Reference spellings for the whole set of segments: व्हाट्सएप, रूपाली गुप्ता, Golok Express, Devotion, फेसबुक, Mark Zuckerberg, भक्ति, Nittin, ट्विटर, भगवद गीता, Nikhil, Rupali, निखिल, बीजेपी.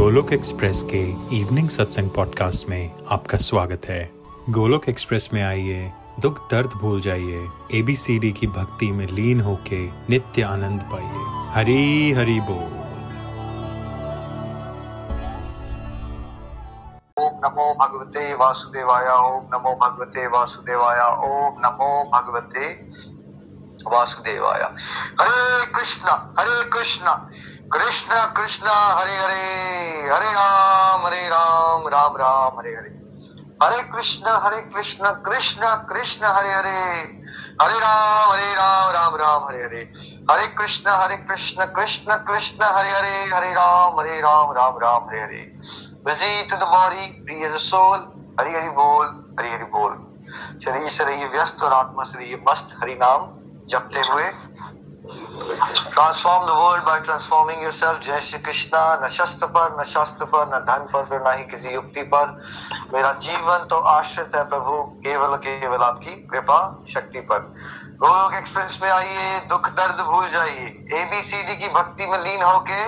Golok Express के evening satsang podcast में आपका स्वागत है। गोलोक एक्सप्रेस में आइए, दुख दर्द भूल जाइए, एबीसीडी की भक्ति में लीन होके नित्य आनंद पाइए। हरी हरी बोल। नमो भगवते वासुदेवाय। ओम नमो भगवते वासुदेवाय। ओम नमो भगवते वासुदेवाय। हरे कृष्णा कृष्ण कृष्ण हरे हरे, हरे राम राम राम हरे हरे। हरे कृष्ण कृष्ण कृष्ण हरे हरे, हरे राम राम राम हरे हरे। हरे कृष्ण कृष्ण कृष्ण हरे राम राम राम हरे हरे। Busy to the body, free as a soul, हरी हरी बोल, हरी हरी बोल। शरीर से रहिए व्यस्त और आत्मा से रहिए मस्त। हरि नाम जपते हुए transform the world by transforming yourself. जय श्री कृष्णा। न शास्त्र पर, न धन पर, फिर ना ही किसी युक्ति पर। मेरा जीवन तो आश्रित है प्रभु केवल केवल आपकी कृपा शक्ति पर। गोलोक एक्सप्रेस में आइए, दुख दर्द भूल जाइए, एबीसीडी की भक्ति में लीन होके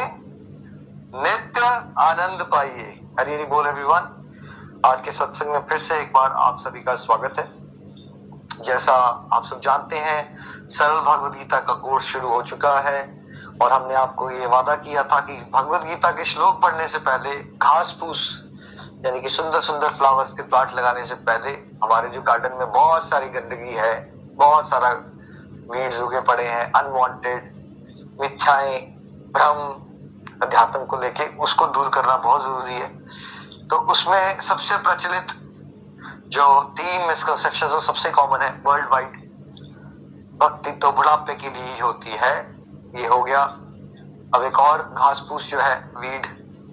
नित्य आनंद पाइए। हरी हरी बोल एवरीवन। आज के सत्संग में फिर से एक बार आप सभी का स्वागत है। जैसा आप सब जानते हैं, सरल भगवद गीता का कोर्स शुरू हो चुका है और हमने आपको ये वादा किया था कि भगवद गीता के श्लोक पढ़ने से पहले, घास फूस यानी कि सुंदर सुंदर फ्लावर्स के प्लांट लगाने से पहले, हमारे जो गार्डन में बहुत सारी गंदगी है, बहुत सारा वीड्स उगे पड़े हैं, अनवांटेड मिथ्याएं, भ्रम अध्यात्म को लेके, उसको दूर करना बहुत जरूरी है। तो उसमें सबसे प्रचलित जो 3 मिसकंसेप्शन सबसे कॉमन है वर्ल्ड वाइड, भक्ति तो बुढ़ापे के लिए ही होती है, ये हो गया। अब एक और घास फूस जो है, वीड,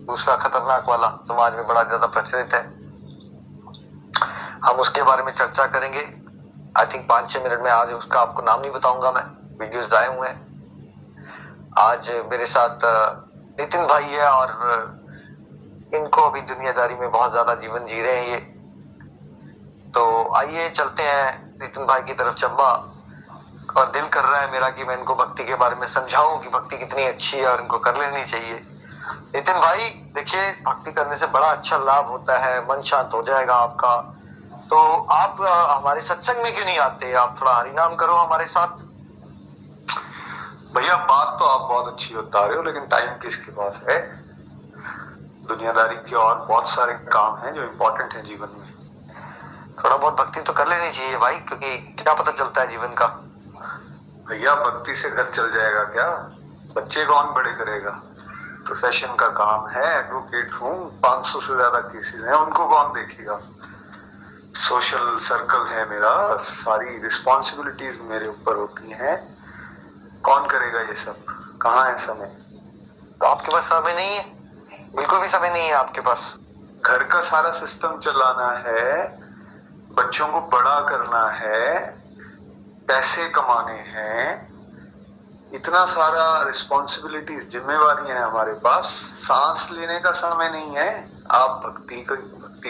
दूसरा खतरनाक वाला, समाज में बड़ा ज्यादा प्रचलित है। हम उसके बारे में चर्चा करेंगे। आई थिंक 5-6 मिनट में। आज उसका आपको नाम नहीं बताऊंगा मैं, वीडियोज लाए हुए हैं। आज मेरे साथ नितिन भाई है और इनको अभी दुनियादारी में बहुत ज्यादा जीवन जी रहे हैं ये। तो आइए चलते हैं नितिन भाई की तरफ चंबा। और दिल कर रहा है मेरा कि मैं इनको भक्ति के बारे में समझाऊं कि भक्ति कितनी अच्छी है और इनको कर लेनी चाहिए। नितिन भाई देखिए, भक्ति करने से बड़ा अच्छा लाभ होता है, मन शांत हो जाएगा आपका। तो आप हमारे सत्संग में क्यों नहीं आते? आप थोड़ा हरिनाम करो हमारे साथ। भैया बात तो आप बहुत अच्छी बता रहे हो, लेकिन टाइम किसके पास है? दुनियादारी के और बहुत सारे काम हैं जो इम्पोर्टेंट हैं जीवन में। थोड़ा बहुत भक्ति तो कर लेनी चाहिए भाई, क्योंकि क्या पता चलता है जीवन का। भैया भक्ति से घर चल जाएगा क्या? बच्चे कौन बड़े करेगा? प्रोफेशन का काम है, एडवोकेट हूँ, 500 से ज्यादा केसेस हैं, उनको कौन देखेगा? सोशल सर्कल है मेरा, सारी रिस्पॉन्सिबिलिटीज मेरे ऊपर होती है, कौन करेगा ये सब? कहाँ है समय? तो आपके पास समय नहीं है, बिल्कुल भी समय नहीं है आपके पास। घर का सारा सिस्टम चलाना है, बच्चों को बड़ा करना है, पैसे कमाने हैं, इतना सारा रिस्पॉन्सिबिलिटीज, जिम्मेवारियां हैं हमारे पास, सांस लेने का समय नहीं है। आप भक्ति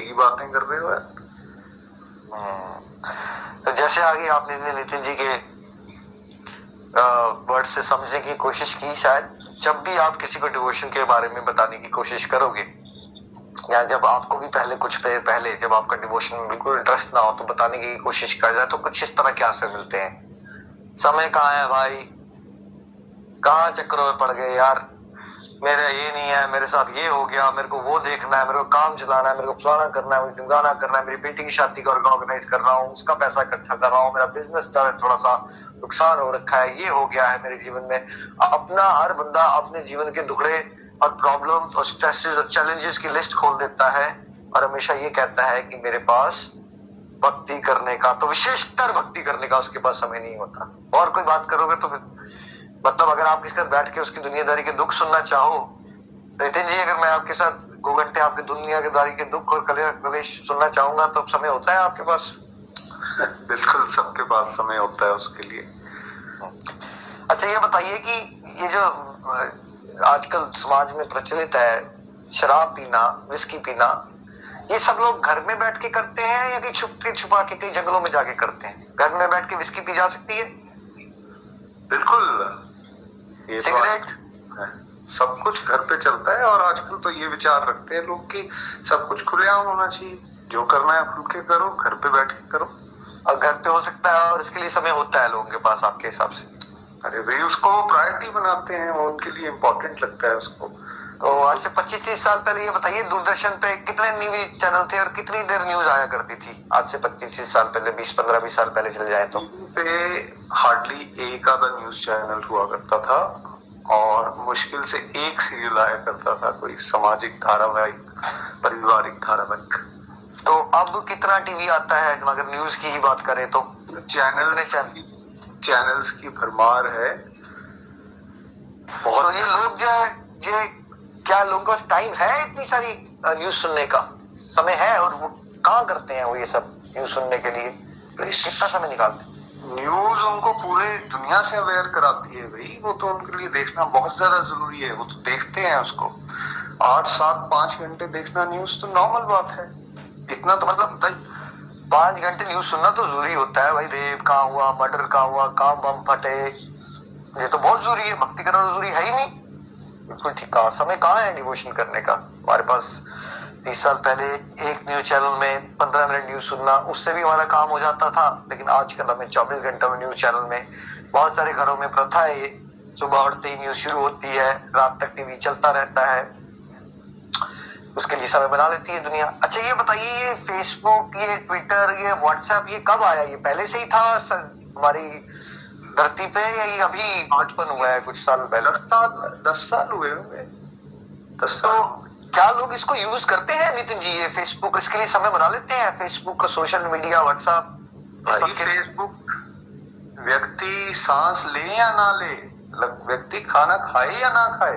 की बातें कर रहे हो यार। तो जैसे आगे आपने नितिन जी के वर्ड से समझने की कोशिश की, शायद जब भी आप किसी को डिवोशन के बारे में बताने की कोशिश करोगे, या जब आपको भी पहले कुछ देर पहले जब आपका डिवोशन में बिल्कुल इंटरेस्ट ना हो तो बताने की कोशिश कर जाए तो कुछ इस तरह के आंसर मिलते हैं। समय कहाँ है भाई, कहाँ चक्करों में पड़ गए यार, मेरा ये नहीं है, मेरे साथ ये हो गया, मेरे को वो देखना है, मेरे को काम चलाना है, मेरे को फलाना करना है, मुझे गाना करना है, मेरी बेटी की शादी का ऑर्गेनाइज कर रहा हूँ, उसका पैसा इकट्ठा कर रहा हूँ, मेरा बिजनेस थोड़ा सा नुकसान हो रखा है, ये हो गया है मेरे जीवन में। अपना हर बंदा अपने जीवन के दुखड़े और प्रॉब्लम और स्ट्रेसेस और चैलेंजेस की लिस्ट खोल देता है और हमेशा ये कहता है कि मेरे पास भक्ति करने का, तो विशेषतर भक्ति करने का उसके पास समय नहीं होता। और कोई बात करोगे तो मतलब अगर आप किसके साथ बैठ के उसकी दुनियादारी के दुख सुनना चाहो, नितिन जी अगर मैं आपके साथ 2 घंटे आपकी दुनियादारी के दुख और कलेश सुनना चाहूंगा तो समय होता है आपके पास? बिल्कुल, सबके पास समय होता है उसके लिए। अच्छा ये बताइए कि ये जो आजकल समाज में प्रचलित है शराब पीना, विस्की पीना, ये सब लोग घर में बैठ के करते हैं या कि छुपा के कई जंगलों में जाके करते हैं? घर में बैठ के विस्की पी जा सकती है? बिल्कुल। सिगरेट सब कुछ घर पे चलता है और आजकल तो ये विचार रखते हैं लोग कि सब कुछ खुलेआम होना चाहिए, जो करना है खुल के करो, घर पे बैठ के करो। और घर पे हो सकता है और इसके लिए समय होता है लोगों के पास आपके हिसाब से? अरे भाई उसको प्रायोरिटी बनाते हैं, वो उनके लिए इम्पोर्टेंट लगता है उसको। तो आज से 25-30 साल पहले ये बताइए दूरदर्शन पे कितने न्यूज चैनल थे और कितनी देर न्यूज आया करती थी? आज से 25-30 साल पहले, 15-20 साल पहले चले जाए तो पे हार्डली एक आधा न्यूज चैनल हुआ करता था और मुश्किल से एक सीरियल आया करता था, कोई सामाजिक धारावाहिक, पारिवारिक धारावाहिक। तो अब कितना टीवी आता है? अगर न्यूज की ही बात करें तो चैनल्स की भरमार है बहुत। तो ये लोग जो है, ये क्या लोगों का टाइम है इतनी सारी न्यूज सुनने का समय है? और वो कहाँ करते हैं वो ये सब न्यूज सुनने के लिए, कितना समय निकालते हैं? न्यूज उनको पूरे दुनिया से अवेयर कराती है भाई, वो तो उनके लिए देखना बहुत ज्यादा जरूरी है, वो तो देखते हैं उसको। 8-7-5 घंटे देखना न्यूज तो नॉर्मल बात है, इतना तो मतलब 5 घंटे न्यूज सुनना तो जरूरी होता है भाई। रेप कहाँ हुआ, मर्डर कहाँ हुआ, कहाँ बम फटे, ये तो बहुत जरूरी है। भक्ति करना तो जरूरी है ही नहीं, बिल्कुल ठीक कहा। समय कहाँ है डिवोशन करने का? हमारे पास 30 साल पहले एक न्यूज चैनल में 15 मिनट न्यूज सुनना, उससे भी हमारा काम हो जाता था। लेकिन आजकल हमें 24 घंटों में न्यूज चैनल में, बहुत सारे घरों में प्रथा है ये, सुबह उठते ही न्यूज शुरू होती है, रात तक टीवी चलता रहता है, उसके लिए समय बना लेती है दुनिया। अच्छा ये बताइए, ये फेसबुक, ये ट्विटर, ये व्हाट्सएप, ये कब आया? ये पहले से ही था हमारी धरती पे या ये अभी उत्पन्न हुआ है कुछ साल पहले? 10 साल हुए होंगे। तो क्या लोग इसको यूज करते हैं नितिन जी, ये फेसबुक, इसके लिए समय बना लेते हैं? फेसबुक, social media, व्हाट्सएप। फेसबुक व्यक्ति सांस ले या ना ले, व्यक्ति खाना खाए या ना खाए,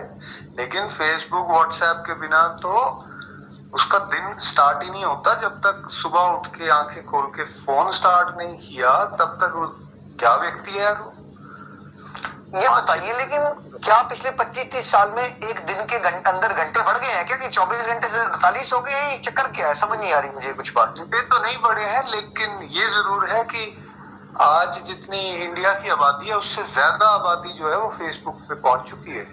लेकिन फेसबुक व्हाट्सएप के बिना तो उसका दिन स्टार्ट ही नहीं होता। जब तक सुबह उठ के आंखें खोल के फोन स्टार्ट नहीं किया तब तक क्या व्यक्ति है ये बताइए। लेकिन क्या पिछले 25-30 साल में एक दिन के अंदर घंटे बढ़ गए हैं क्या, कि 24 घंटे से 48 हो गए? चक्कर क्या है, समझ नहीं आ रही मुझे कुछ बात। घंटे तो नहीं बढ़े हैं, लेकिन ये जरूर है कि आज जितनी इंडिया की आबादी है उससे ज्यादा आबादी जो है वो फेसबुक पे पहुंच चुकी है।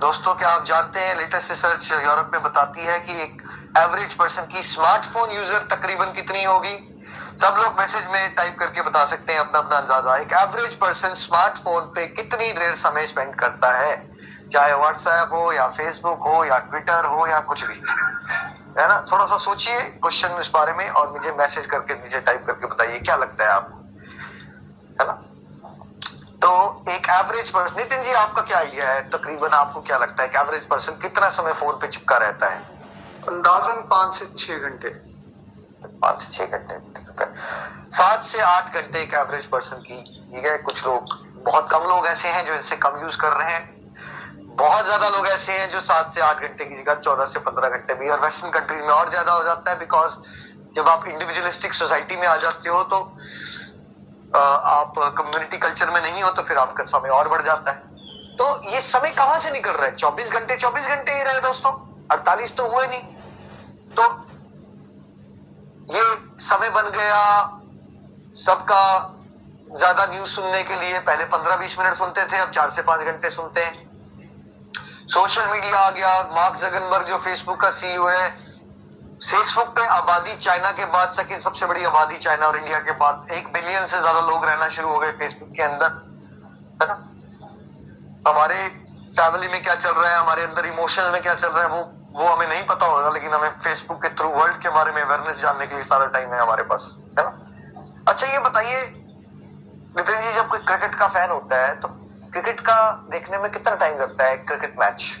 दोस्तों क्या आप जानते हैं, लेटेस्ट रिसर्च यूरोप में बताती है कि एक एवरेज पर्सन की स्मार्टफोन यूजर तकरीबन कितनी होगी? सब लोग मैसेज में टाइप करके बता सकते हैं अपना अपना अंदाजा। एक एवरेज पर्सन स्मार्टफोन पे कितनी देर समय स्पेंड करता है, चाहे व्हाट्सएप हो या फेसबुक हो या ट्विटर हो या कुछ भी, है ना? थोड़ा सा सोचिए क्वेश्चन इस बारे में और मुझे मैसेज करके नीचे टाइप करके बताइए क्या लगता है आपको, है ना? तो एक एवरेज पर्सन, नितिन जी आपका क्या आइडिया है तकरीबन, आपको क्या लगता है कि एवरेज पर्सन कितना समय फोन पे चिपका रहता है? अंदाजन 5 से 6 घंटे। 5 से 6 घंटे, 7 से 8 घंटे एक एवरेज पर्सन की ये है। कुछ लोग, बहुत कम लोग ऐसे हैं जो इनसे कम यूज कर रहे हैं, बहुत ज्यादा लोग ऐसे हैं जो 7 से 8 घंटे की जगह 14 से 15 घंटे भी, और वेस्टर्न कंट्रीज में और ज्यादा हो जाता है। बिकॉज जब आप इंडिविजुअलिस्टिक सोसाइटी में आ जाते हो तो आप कम्युनिटी कल्चर में नहीं हो, तो फिर आपका समय और बढ़ जाता है। तो ये समय कहाँ से निकल रहा है? 24 घंटे ही रहे दोस्तों, 48 तो हुए नहीं। तो ये समय बन गया सबका ज्यादा न्यूज सुनने के लिए। पहले 15-20 मिनट सुनते थे, अब 4 से 5 घंटे सुनते हैं। सोशल मीडिया आ गया, मार्क ज़करबर्ग जो फेसबुक का सीईओ है, फेसबुक पे आबादी चाइना के बाद सेकंड सबसे बड़ी आबादी चाइना और इंडिया के बाद, 1 बिलियन से ज्यादा लोग रहना शुरू हो गए फेसबुक के अंदर, है ना? हमारे फैमिली में क्या चल रहा है, हमारे अंदर इमोशन में क्या चल रहा है, वो हमें नहीं पता होगा, लेकिन हमें फेसबुक के थ्रू वर्ल्ड के बारे में अवेयरनेस जानने के लिए सारा टाइम है हमारे पास, है ना? अच्छा ये बताइए नितिन जी, जब कोई क्रिकेट का फैन होता है तो क्रिकेट का देखने में कितना टाइम लगता है? क्रिकेट मैच,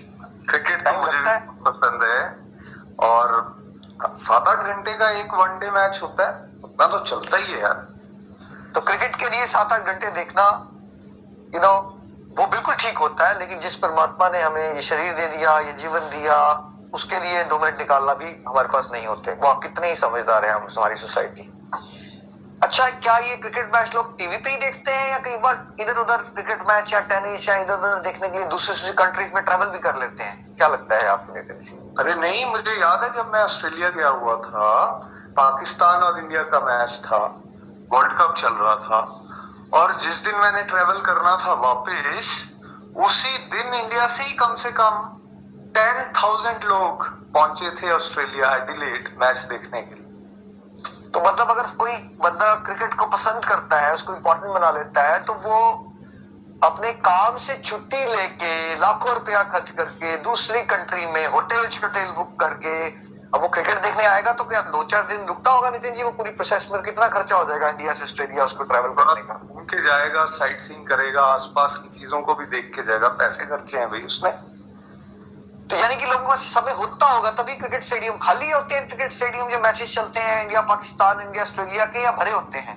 क्रिकेट मुझे पसंद है, और 7-8 घंटे का एक वनडे मैच होता है, उतना तो चलता ही है यार। तो क्रिकेट के लिए 7-8 घंटे देखना, यू नो, वो बिल्कुल ठीक होता है, लेकिन जिस परमात्मा ने हमें ये शरीर दे दिया, ये जीवन दिया, उसके लिए 2 मिनट निकालना भी हमारे पास नहीं होते। वो कितने ही समझदार है हम, हमारी सोसाइटी। अच्छा क्या ये क्रिकेट मैच लोग टीवी पे ही देखते हैं या कई बार इधर उधर क्रिकेट मैच या टेनिस या इधर उधर देखने के लिए दूसरे कंट्रीज में ट्रैवल भी कर लेते हैं? क्या लगता है आपको? अरे नहीं, मुझे याद है जब मैं ऑस्ट्रेलिया गया हुआ था, पाकिस्तान और इंडिया का मैच था, वर्ल्ड कप चल रहा था, और जिस दिन मैंने ट्रेवल करना था वापिस, उसी दिन इंडिया से कम 10,000 लोग पहुंचे थे ऑस्ट्रेलिया एडिलेड मैच देखने के लिए। तो मतलब अगर कोई बंदा क्रिकेट को पसंद करता है, उसको इम्पोर्टेंट बना लेता है, तो वो अपने काम से छुट्टी लेके लाखों रुपया खर्च करके दूसरी कंट्री में होटल शोटल बुक करके अब वो क्रिकेट देखने आएगा। तो क्या 2-4 दिन रुकता होगा नितिन जी? वो पूरी प्रोसेस में कितना खर्चा हो जाएगा इंडिया से ऑस्ट्रेलिया उसको ट्रैवल करने का? घूम के जाएगा, साइट सीइंग करेगा, आसपास की चीजों को भी देख के जाएगा, पैसे खर्चे हैं भाई उसमें। तो यानी कि लोगों का समय होता होगा तभी क्रिकेट स्टेडियम खाली होते हैं। क्रिकेट स्टेडियम जो मैचेस चलते हैं इंडिया पाकिस्तान, इंडिया ऑस्ट्रेलिया के, या भरे होते हैं?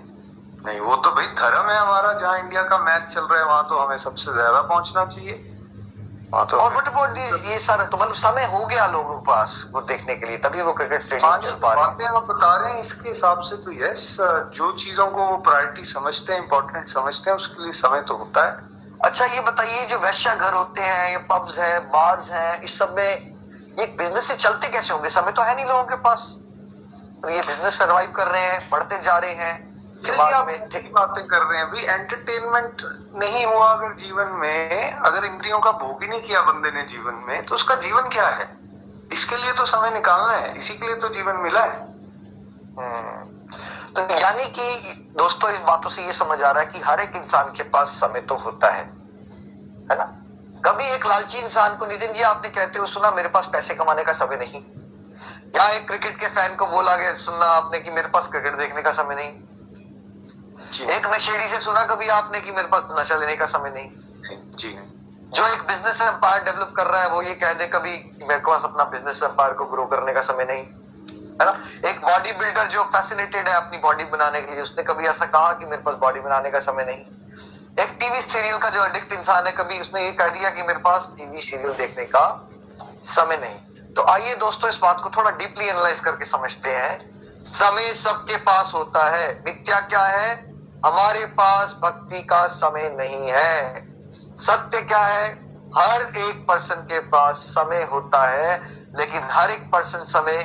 नहीं, वो तो भाई धर्म है हमारा, जहाँ इंडिया का मैच चल रहा है वहां तो हमें सबसे ज्यादा पहुंचना चाहिए। तो और फुटबॉल ये सारा तो मतलब समय हो गया लोगों के पास वो देखने के लिए, तभी वो क्रिकेट स्टेडियम चल पा रहे हैं। बातें हम बता रहे हैं इसके हिसाब से तो यस, जो चीजों को वो प्रायोरिटी समझते हैं, इम्पोर्टेंट समझते हैं, उसके लिए समय तो होता है। अच्छा ये बताइए, जो वैश्या घर होते हैं, ये पब्स हैं, बार्स हैं, इस सब में ये बिजनेस से चलते कैसे होंगे? समय तो है नहीं लोगों के पास, तो ये बिजनेस सर्वाइव कर रहे हैं, बढ़ते जा रहे हैं। बातें कर रहे हैं अभी, एंटरटेनमेंट नहीं हुआ अगर जीवन में, अगर इंद्रियों का भोग ही नहीं किया बंदे ने जीवन में, तो उसका जीवन क्या है? इसके लिए तो समय निकालना है, इसी के लिए तो जीवन मिला है। तो यानी कि दोस्तों इस बातों से ये समझ आ रहा है कि हर एक इंसान के पास समय तो होता है ना। कभी एक लालची इंसान को नितिन जी आपने कहते हो सुना मेरे पास पैसे कमाने का समय नहीं, या एक क्रिकेट के फैन को बोला गया सुनना आपने कि मेरे पास क्रिकेट देखने का समय नहीं, एक नशेड़ी से सुना कभी आपने कि मेरे पास नशा लेने का समय नहीं जी। जो एक बिजनेस एम्पायर डेवलप कर रहा है वो ये कह दे कभी मेरे पास अपना बिजनेस एम्पायर को ग्रो करने का समय नहीं, है ना। एक बॉडी बिल्डर जो फैसिलिटेटेड है अपनी बॉडी बनाने के लिए, उसने कभी ऐसा कहा कि मेरे पास बॉडी बनाने का समय नहीं। एक टीवी सीरियल का जो एडिक्ट इंसान है, कभी उसने ये कह दिया कि मेरे पास टीवी सीरियल देखने का समय नहीं। तो आइए दोस्तों इस बात को थोड़ा डीपली एनालाइज करके समझते हैं। समय सबके पास होता है, मिथ्या क्या है? हमारे पास भक्ति का समय नहीं है। सत्य क्या है? हर एक पर्सन के पास समय होता है, लेकिन हर एक पर्सन समय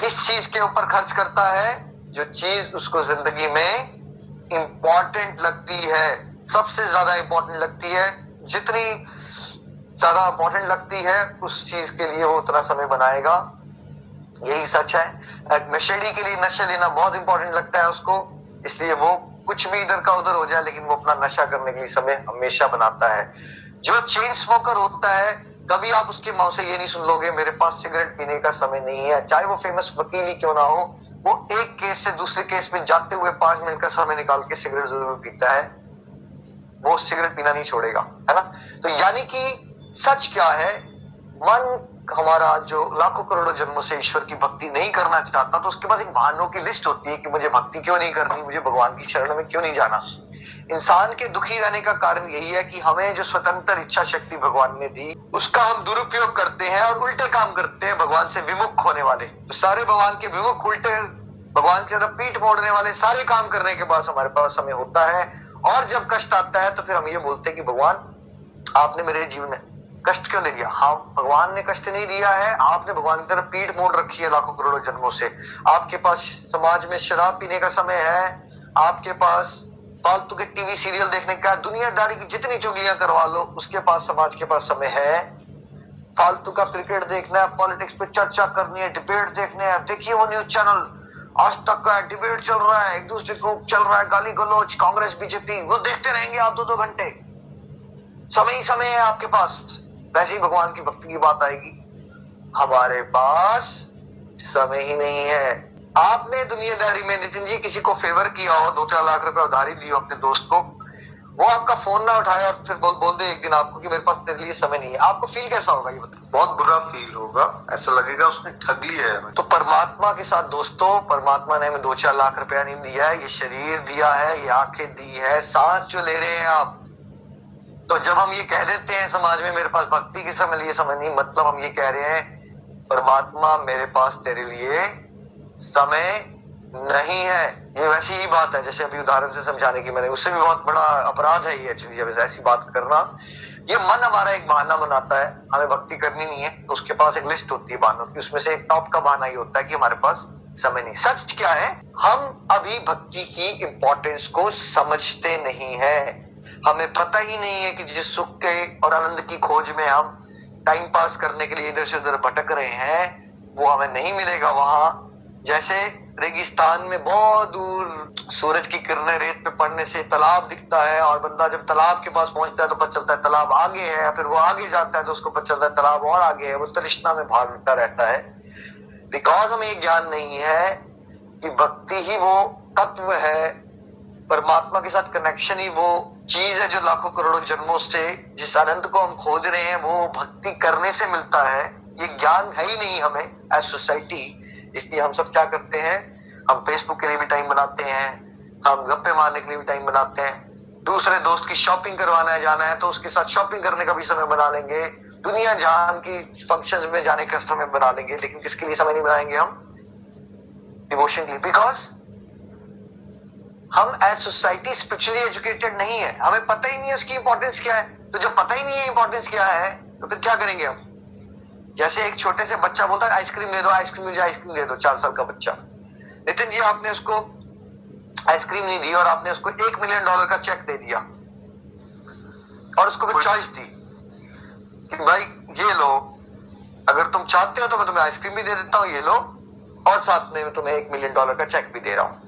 किस चीज के ऊपर खर्च करता है? जो चीज उसको जिंदगी में इंपॉर्टेंट लगती है, सबसे ज्यादा इंपॉर्टेंट लगती है, जितनी ज्यादा इंपॉर्टेंट लगती है उस चीज के लिए वो उतना समय बनाएगा। यही सच है। एक नशेड़ी के लिए नशा लेना बहुत इंपॉर्टेंट लगता है उसको, इसलिए वो कुछ भी इधर का उधर हो जाए लेकिन वो अपना नशा करने के लिए समय हमेशा बनाता है। जो चेन स्मोकर होता है, कभी आप उसके मुंह से ये नहीं सुन लोगे मेरे पास सिगरेट पीने का समय नहीं है, चाहे वो फेमस वकील ही क्यों ना हो। वो एक केस से दूसरे केस में जाते हुए 5 मिनट का समय निकाल के सिगरेट जरूर पीता है, वो सिगरेट पीना नहीं छोड़ेगा, है ना। तो यानी कि सच क्या है? मन हमारा जो लाखों करोड़ों जन्मों से ईश्वर की भक्ति नहीं करना चाहता, तो उसके पास एक बहानों की लिस्ट होती है कि मुझे भक्ति क्यों नहीं करनी, मुझे भगवान की शरण में क्यों नहीं जाना। इंसान के दुखी रहने का कारण यही है कि हमें जो स्वतंत्र इच्छा शक्ति भगवान ने दी, उसका हम दुरुपयोग करते हैं और उल्टे काम करते हैं भगवान से विमुख होने वाले। तो सारे भगवान के विमुख, उल्टे भगवान की तरफ पीठ मोड़ने वाले सारे काम करने के बाद हमारे पास समय होता है। और जब कष्ट आता है तो फिर हम ये बोलते हैं कि भगवान आपने मेरे जीवन में कष्ट क्यों ले लिया। हाँ, भगवान ने कष्ट नहीं दिया है, आपने भगवान की तरफ पीठ मोड़ रखी है लाखों करोड़ों जन्मों से। आपके पास समाज में शराब पीने का समय है, आपके पास फालतू के टीवी सीरियल देखने का, दुनियादारी की जितनी चुगलियां करवा लो उसके पास, समाज के पास समय है। फालतू का क्रिकेट देखना है, पॉलिटिक्स पे चर्चा करनी है, डिबेट देखने हैं, देखिए वो न्यूज चैनल आज तक का डिबेट चल रहा है, एक दूसरे को चल रहा है गाली गलौज, कांग्रेस बीजेपी, वो देखते रहेंगे आप 2-2 घंटे। समय ही समय है आपके पास। वैसे ही भगवान की भक्ति की बात आएगी, हमारे पास समय ही नहीं है। आपने दुनियादारी में नितिन जी किसी को फेवर किया हो, 2-4 लाख रुपए उधारी दी हो अपने दोस्त को, वो आपका फोन ना उठाए और फिर बोल दे एक दिन आपको कि मेरे पास तेरे लिए समय नहीं है, आपको फील कैसा होगा? ये बताओ, बहुत बुरा फील होगा, ऐसा लगेगा उसने ठग लिया है। तो परमात्मा के साथ दोस्तों, परमात्मा ने हमें 2-4 लाख रुपया नहीं दिया है, ये शरीर दिया है, ये आंखें दी है, सांस जो ले रहे हैं आप। तो जब हम ये कह देते हैं समाज में मेरे पास भक्ति के समय लिए समय नहीं, मतलब हम ये कह रहे हैं परमात्मा मेरे पास तेरे लिए समय नहीं है। ये वैसी ही बात है जैसे अभी उदाहरण से समझाने की मैंने, उससे भी बहुत बड़ा अपराध है ये एक्चुअली, जब ऐसी बात करना। ये मन हमारा एक बहाना बनाता है, हमें भक्ति करनी नहीं है, तो उसके पास एक लिस्ट होती है बहानों की, उसमें से एक टॉप का बहाना ये होता है कि हमारे पास समय नहीं। सच क्या है? हम अभी भक्ति की इंपॉर्टेंस को समझते नहीं है। हमें पता ही नहीं है कि जिस सुख के और आनंद की खोज में हम टाइम पास करने के लिए इधर से उधर भटक रहे हैं वो हमें नहीं मिलेगा वहां। जैसे रेगिस्तान में बहुत दूर सूरज की किरणें रेत पे पड़ने से तालाब दिखता है और बंदा जब तालाब के पास पहुंचता है तो पता चलता है तालाब आगे है, फिर वो आगे जाता है तो उसको पता चलता है तालाब और आगे है, वो तृष्णा में भागता रहता है। बिकॉज हमें ये ज्ञान नहीं है कि भक्ति ही वो तत्व है, परमात्मा के साथ कनेक्शन ही वो चीज है जो लाखों करोड़ों जन्मों से जिस आनंद को हम खोज रहे हैं वो भक्ति करने से मिलता है। ये ज्ञान है ही नहीं हमें एज सोसाइटी। इसलिए हम सब क्या करते हैं, हम फेसबुक के लिए भी टाइम बनाते हैं, हम गप्पे मारने के लिए भी टाइम बनाते हैं, दूसरे दोस्त की शॉपिंग करवाना जाना है तो उसके साथ शॉपिंग करने का भी समय बना लेंगे, दुनिया जान की फंक्शंस में जाने का समय बना लेंगे, लेकिन किसके लिए समय नहीं बनाएंगे हम, डिवोशन के लिए। बिकॉज हम एज सोसाइटी स्पिरिचुअली एजुकेटेड नहीं है, हमें पता ही नहीं है उसकी इंपॉर्टेंस क्या है। तो जब पता ही नहीं है इंपॉर्टेंस क्या है तो फिर क्या करेंगे हम। जैसे एक छोटे से बच्चा बोलता है आइसक्रीम दे दो, आइसक्रीम मुझे आइसक्रीम दे दो, 4 साल का बच्चा। नितिन जी आपने उसको आइसक्रीम नहीं दी और आपने उसको $1 मिलियन का चेक दे दिया और उसको चॉइस दी कि भाई ये लो, अगर तुम चाहते हो तो मैं तुम्हें आइसक्रीम भी दे देता हूँ, ये लो, और साथ में तुम्हें $1 मिलियन का चेक भी दे रहा हूँ।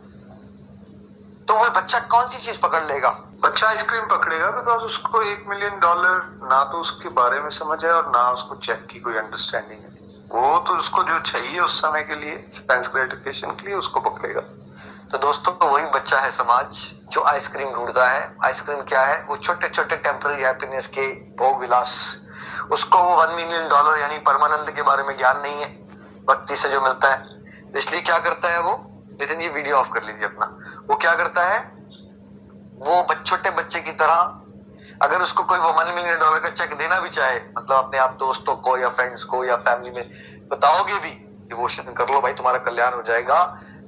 तो वो बच्चा कौन सी चीज पकड़ लेगा? बच्चा आइसक्रीम पकड़ेगा, बिकॉज उसको $1 मिलियन ना तो उसके बारे में समझ है और ना उसको चेक की कोई अंडरस्टैंडिंग है। वो तो उसको जो चाहिए उस समय के लिए सेंस ग्रेटिफिकेशन के लिए उसको पकड़ेगा। तो दोस्तों वही बच्चा है समाज जो आइसक्रीम ढूंढता है। आइसक्रीम क्या है? वो छोटे छोटे टेम्पररी हैप्पीनेस के भोग विलास। उसको वो $1 मिलियन यानी परमानंद के बारे में ज्ञान नहीं है भक्ति से जो मिलता है। इसलिए क्या करता है वो, नितिन जी वीडियो ऑफ कर लीजिए अपना, वो क्या करता है, वो छोटे बच्चे की तरह अगर उसको कोई वो $1 मिलियन का चेक देना भी चाहे, मतलब अपने आप दोस्तों को या फ्रेंड्स को या फैमिली में बताओगे भी डिवोशन कर लो भाई तुम्हारा कल्याण हो जाएगा,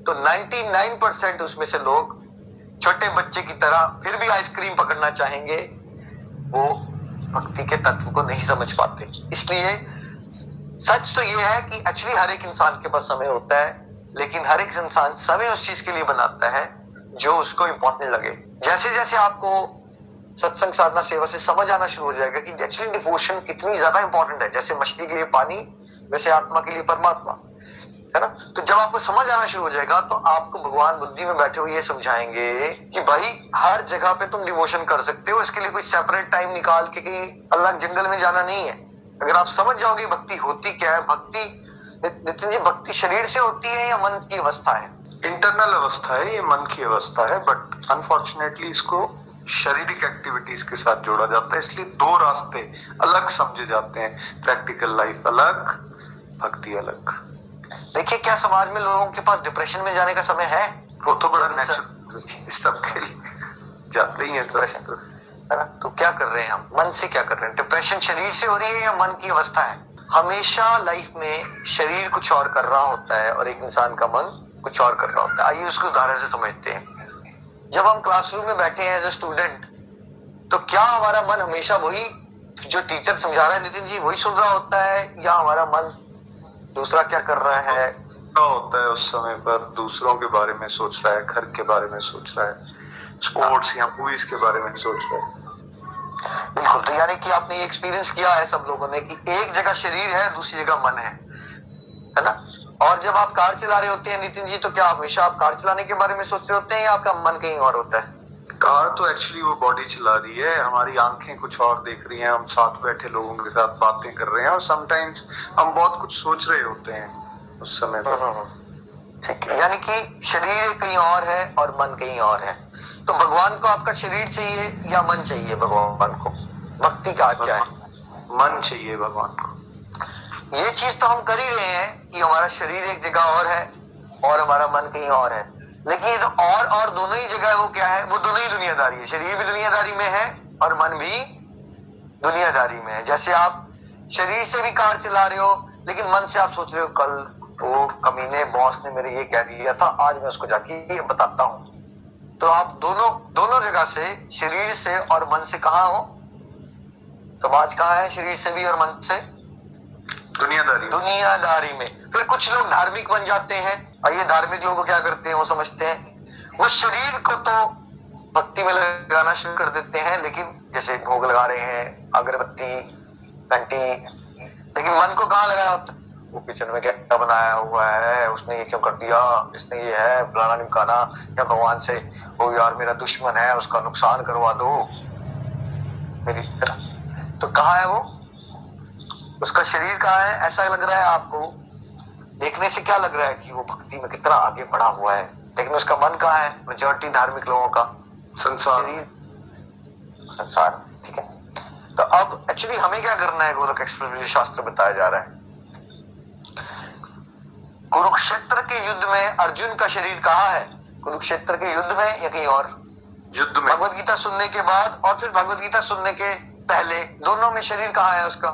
तो 99% उसमें से लोग छोटे बच्चे की तरह फिर भी आइसक्रीम पकड़ना चाहेंगे। वो भक्ति के तत्व को नहीं समझ पाते। इसलिए सच तो ये है कि एक्चुअली हर एक इंसान के पास समय होता है, लेकिन हर एक इंसान समय उस चीज के लिए बनाता है जो उसको इम्पोर्टेंट लगे। जैसे जैसे आपको सत्संग साधना सेवा से समझ आना शुरू हो जाएगा कि एक्चुअली डिवोशन कितनी ज्यादा इंपॉर्टेंट है, जैसे मछली के लिए पानी वैसे आत्मा के लिए परमात्मा, है ना। तो जब आपको समझ आना शुरू हो जाएगा तो आपको भगवान बुद्धि में बैठे हुए ये समझाएंगे कि भाई हर जगह पे तुम डिवोशन कर सकते हो, इसके लिए कोई सेपरेट टाइम निकाल के कहीं अलग जंगल में जाना नहीं है। अगर आप समझ जाओगे भक्ति होती क्या है, भक्ति नितिन जी भक्ति शरीर से होती है या मन की अवस्था है? इंटरनल अवस्था है, ये मन की अवस्था है, बट अनफॉर्चुनेटली इसको शारीरिक एक्टिविटीज के साथ जोड़ा जाता है। इसलिए दो रास्ते अलग समझे जाते हैं, प्रैक्टिकल लाइफ अलग, भक्ति अलग। देखिए क्या समाज में लोगों के पास डिप्रेशन में जाने का समय है? वो तो बड़ा नेचुरल सबके लिए जाते ही है, है ना। तो क्या कर रहे हैं हम, मन से क्या कर रहे हैं? डिप्रेशन शरीर से हो रही है या मन की अवस्था है? हमेशा लाइफ में शरीर कुछ और कर रहा होता है और एक इंसान का मन कुछ और कर रहा होता है। आइए उसको उदाहरण से समझते हैं। जब हम क्लासरूम में बैठे हैं एज ए स्टूडेंट, तो क्या हमारा मन हमेशा वही जो टीचर समझा रहा है नितिन जी वही सुन रहा होता है, या हमारा मन दूसरा क्या कर रहा है होता है उस समय पर? दूसरों के बारे में सोच रहा है, घर के बारे में सोच रहा है, स्पोर्ट्स या मूवीज के बारे में सोच रहा है। बिल्कुल। तो यानी कि आपने एक्सपीरियंस किया है सब लोगों ने कि एक जगह शरीर है दूसरी जगह मन है ना। और जब आप कार चला रहे होते हैं नितिन जी, तो क्या हमेशा आप कार चलाने के बारे में सोच रहे होते हैं या आपका मन कहीं और होता है? कार तो एक्चुअली वो बॉडी चला रही है, हमारी आंखें कुछ और देख रही हैं, हम साथ बैठे लोगों के साथ बातें कर रहे हैं और समटाइम्स हम बहुत कुछ सोच रहे होते हैं उस समय पर। ठीक है, यानी कि शरीर कहीं और है और मन कहीं और है। तो भगवान को आपका शरीर चाहिए या मन चाहिए? भगवान को भक्ति का क्या है? मन चाहिए भगवान को। ये चीज तो हम कर ही रहे हैं कि हमारा शरीर एक जगह और है और हमारा मन कहीं और है, लेकिन ये तो और दोनों ही जगह है, वो क्या है? वो दोनों ही दुनियादारी है। शरीर भी दुनियादारी में है और मन भी दुनियादारी में है। जैसे आप शरीर से भी कार चला रहे हो लेकिन मन से आप सोच रहे हो कल वो कमीने बॉस ने मेरे ये कह दिया था, आज मैं उसको जाके ये बताता हूँ। तो आप दोनों जगह से, शरीर से और मन से कहाँ हो? समाज कहाँ है शरीर से भी और मन से? दुनियादारी में। फिर कुछ लोग धार्मिक बन जाते हैं और ये धार्मिक लोगों को क्या करते हैं, वो समझते हैं वो शरीर को तो भक्ति में लगाना शुरू कर देते हैं, लेकिन जैसे भोग लगा रहे हैं, अगरबत्ती, घंटी, लेकिन मन को कहाँ लगाया होता है? वो किचन में क्या बनाया हुआ है, उसने ये क्यों कर दिया, इसने ये है फलाना निकाना, या भगवान से वो यार मेरा दुश्मन है उसका नुकसान करवा दो मेरी तरह। तो कहाँ है वो, उसका शरीर कहाँ है? ऐसा लग रहा है आपको देखने से क्या लग रहा है कि वो भक्ति में कितना आगे बढ़ा हुआ है, लेकिन उसका मन कहाँ है? मेजॉरिटी धार्मिक लोगों का संसार। ठीक है, तो अब एक्चुअली हमें क्या करना है? गोलोक एक्सप्रेस में शास्त्र बताया जा रहा है, कुरुक्षेत्र के युद्ध में अर्जुन का शरीर कहाँ है? कुरुक्षेत्र के युद्ध में या कहीं और युद्ध में? भगवत गीता सुनने के बाद और फिर भगवत गीता सुनने के पहले, दोनों में शरीर कहाँ है उसका?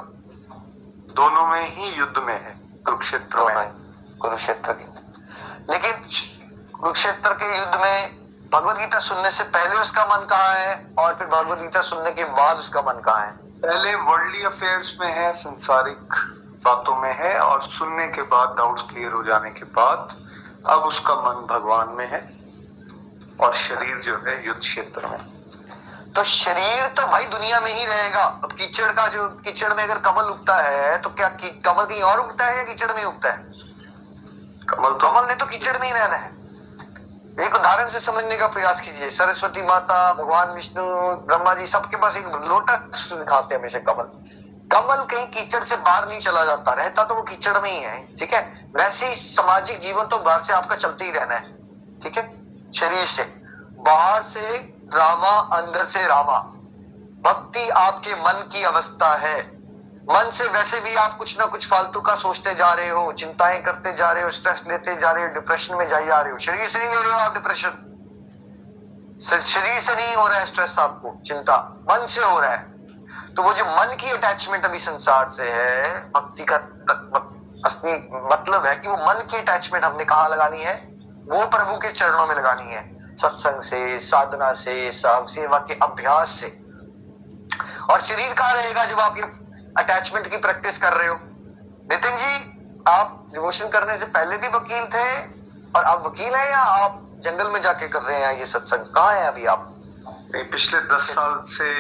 दोनों में ही युद्ध में है, कुरुक्षेत्र में, कुरुक्षेत्र के। लेकिन कुरुक्षेत्र के युद्ध में भगवत गीता सुनने से पहले उसका मन कहाँ है और फिर भगवत गीता सुनने के बाद उसका मन कहाँ है? पहले वर्ल्डली अफेयर्स में है, संसारिक बातों में है, और सुनने के बाद, डाउट्स क्लियर हो जाने के बाद, अब उसका मन भगवान में है और शरीर जो है युद्ध क्षेत्र में। तो शरीर तो भाई दुनिया में ही रहेगा। अब कीचड़ का, जो कीचड़ में अगर कमल उगता है तो क्या कमल कहीं और उगता है या कीचड़ में उगता है? कमल ने तो कीचड़ में ही रहना है। एक उदाहरण से समझने का प्रयास कीजिए। सरस्वती माता, भगवान विष्णु, ब्रह्मा जी, सबके पास एक लोटस दिखाते हैं हमेशा कमल। कमल कहीं कीचड़ से बाहर नहीं चला जाता, रहता तो वो कीचड़ में ही है। ठीक है, वैसे ही सामाजिक जीवन तो बाहर से आपका चलते ही रहना है। ठीक है, शरीर से बाहर से ड्रामा, अंदर से रामा। भक्ति आपके मन की अवस्था है। मन से वैसे भी आप कुछ ना कुछ फालतू का सोचते जा रहे हो, चिंताएं करते जा रहे हो, स्ट्रेस लेते जा रहे हो, डिप्रेशन में जाए जा रहे हो। शरीर से नहीं हो रहे हो आप डिप्रेशन, शरीर से नहीं हो रहा है स्ट्रेस, आपको चिंता मन से हो रहा है। तो वो जो मन की अटैचमेंट अभी संसार से है, भक्ति का असली मतलब है कि वो मन की अटैचमेंट हमने कहाँ लगानी है? वो प्रभु के चरणों में लगानी है, सत्संग से, साधना से, सेवा के अभ्यास से। और शरीर कहाँ रहेगा? जब आप ये अटैचमेंट की प्रैक्टिस कर रहे हो। नितिन जी, आप डिवोशन करने से पहले भी वकील थे और आप वकील हैं, या आप जंगल में जाके कर रहे हैं ये सत्संग? कहाँ है अभी आप? पिछले 10 साल से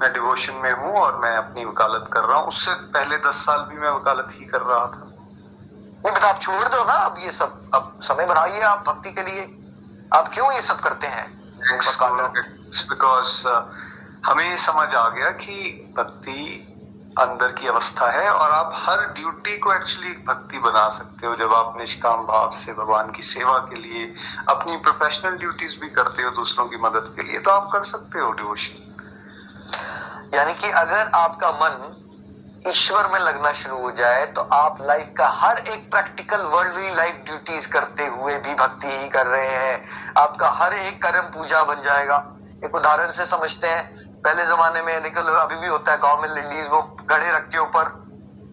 मैं डिवोशन में हूँ और मैं अपनी वकालत कर रहा हूँ। उससे पहले 10 साल भी मैं वकालत ही कर रहा था। नहीं बेटा, आप छोड़ दो ना अब ये सब। अब समय बनाइए आप भक्ति के लिए। आप क्यों ये सब करते हैं? बिकॉज हमें समझ आ गया कि भक्ति अंदर की अवस्था है और आप हर ड्यूटी को एक्चुअली भक्ति बना सकते हो। जब आप निष्काम भाव से भगवान की सेवा के लिए अपनी प्रोफेशनल ड्यूटीज भी करते हो दूसरों की मदद के लिए, तो आप कर सकते हो डिवोशन। यानी कि अगर आपका मन ईश्वर में लगना शुरू हो जाए तो आप लाइफ का हर एक प्रैक्टिकल वर्ल्डली लाइफ ड्यूटीज करते हुए भी भक्ति ही कर रहे हैं। आपका हर एक कर्म पूजा बन जाएगा। एक उदाहरण से समझते हैं। पहले जमाने में, निकल अभी भी होता है गांव में, लेडीज वो घड़े रख के ऊपर,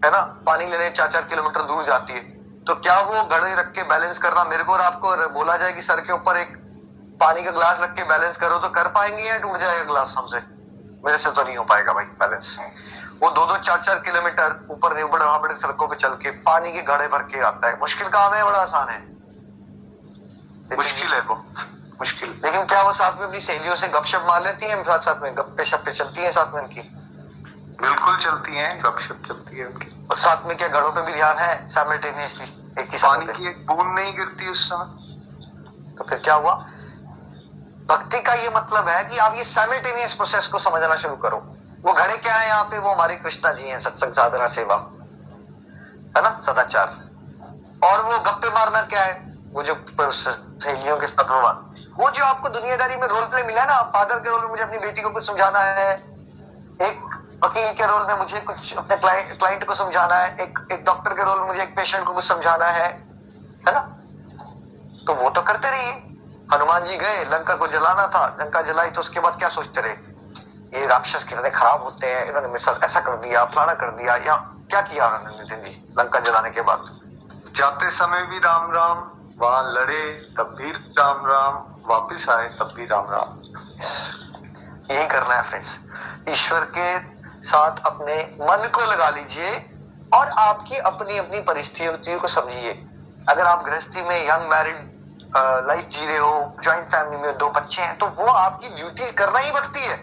है ना, पानी लेने 4-4 किलोमीटर दूर जाती है। तो क्या वो घड़े रख के बैलेंस करना, मेरे को और आपको बोला जाए कि सर के ऊपर एक पानी का ग्लास रख के बैलेंस करो, तो कर पाएंगे या टूट जाएगा ग्लास हमसे? मेरे से तो नहीं हो पाएगा भाई बैलेंस। वो 2-2, 4-4 किलोमीटर ऊपर ऊपर सड़कों पर चल के पानी के घड़े भर के आता है। मुश्किल काम है, बड़ा आसान है, मुश्किल है बहुत मुश्किल। लेकिन क्या वो साथ में अपनी सहेलियों से गपशप मार लेती हैं? साथ में गप्पे शप्पे चलती हैं साथ में उनकी? बिल्कुल चलती हैं, गपशप चलती है उनकी। और साथ में क्या घड़ों पे भी ध्यान है साइमल्टेनियसली, एक ही साथ में? पानी की एक बूंद नहीं गिरती उस समय। तो फिर क्या हुआ? भक्ति का ये मतलब है कि आप ये साइमल्टेनियस प्रोसेस को समझना शुरू करो। वो घड़े क्या है यहाँ पे? वो हमारे कृष्णा जी हैं, सत्संग, साधना, सेवा, है ना, सदाचार। और वो गप्पे मारना क्या है? वो जो सहेलियों के साथ, वो जो आपको दुनियादारी में रोल प्ले मिला ना, फादर के रोल में मुझे अपनी बेटी को कुछ समझाना है, एक वकील के रोल में मुझे कुछ अपने क्लाइंट को समझाना है, एक डॉक्टर के रोल में मुझे एक पेशेंट को कुछ समझाना है ना, तो वो तो करते रहिए। हनुमान जी गए, लंका को जलाना था, लंका जलाई, तो उसके बाद क्या सोचते रहे? ये राक्षस कितने खराब होते हैं, इन्होंने मेरे ऐसा कर दिया, फलाना कर दिया, या क्या किया उन्होंने? नितिन जी, लंका जलाने के बाद जाते समय भी राम राम, वहां लड़े तब भी राम राम, वापिस आए तब भी राम राम। यही करना है फ्रेंड्स। ईश्वर के साथ अपने मन को लगा लीजिए और आपकी अपनी अपनी परिस्थितियों को समझिए। अगर आप गृहस्थी में यंग मैरिड लाइफ जी रहे हो, जॉइंट फैमिली में 2 बच्चे हैं, तो वो आपकी ड्यूटीज करना ही भक्ति है।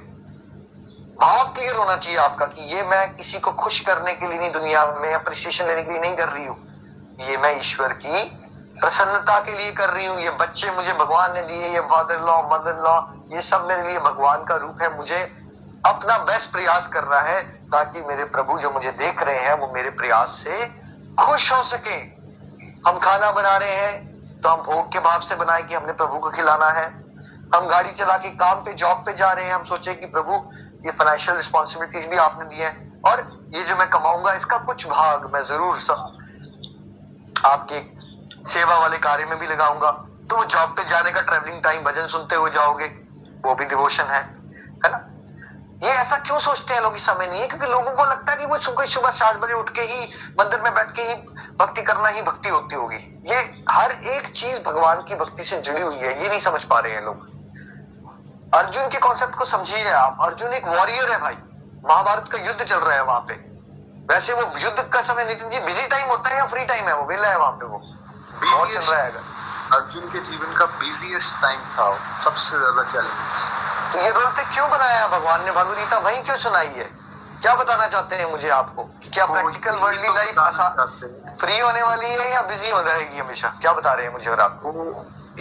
भाव क्लियर होना चाहिए आपका कि ये मैं किसी को खुश करने के लिए नहीं, दुनिया में अप्रिसिएशन लेने के लिए नहीं कर रही हूँ, ये मैं ईश्वर की प्रसन्नता के लिए कर रही हूँ। ये बच्चे मुझे भगवान ने दिए, ये फादर लॉ मदर लॉ ये सब मेरे लिए भगवान का रूप है। मुझे अपना बेस्ट प्रयास करना है ताकि मेरे प्रभु जो मुझे देख रहे हैं वो मेरे प्रयास से खुश हो सके। हम खाना बना रहे हैं तो हम भोग के भाव से बनाए कि हमने प्रभु को खिलाना है। हम गाड़ी चला के काम पे जॉब पे जा रहे हैं, हम सोचे कि प्रभु ये फाइनेंशियल रिस्पॉन्सिबिलिटीज भी आपने दी है और ये जो मैं कमाऊंगा इसका कुछ भाग मैं जरूर आपके सेवा वाले कार्य में भी लगाऊंगा। तो वो जॉब पे जाने का ट्रेवलिंग टाइम भजन सुनते हुए जाओगे, वो भी डिवोशन है ना। ये ऐसा क्यों सोचते हैं लोग कि समय नहीं है? क्योंकि लोगों को लगता है कि वो सुबह 7 बजे उठ के ही मंदिर में बैठ के ही भक्ति करना ही भक्ति होती होगी। ये हर एक चीज भगवान की भक्ति से जुड़ी हुई है, ये नहीं समझ पा रहे हैं लोग। अर्जुन के कॉन्सेप्ट को समझिए आप, अर्जुन एक वॉरियर है भाई, महाभारत का युद्ध चल रहा है वहां पे। वैसे वो युद्ध का समय नितिन जी बिजी टाइम होता है या फ्री टाइम है? वो वेला है वहां पे, वो बिजी चल रहा है। अर्जुन के जीवन का बिजीएस्ट टाइम था, सबसे ज्यादा चैलेंज। तो ये रोल पे क्यों बनाया भगवान ने? भगवद गीता वही क्यों सुनाई है? क्या बताना चाहते हैं मुझे आपको? क्या प्रैक्टिकल वर्ल्डली लाइफ आसान फ्री होने वाली है या बिजी हो रहेगी हमेशा? क्या बता रहे हैं मुझे और आपको?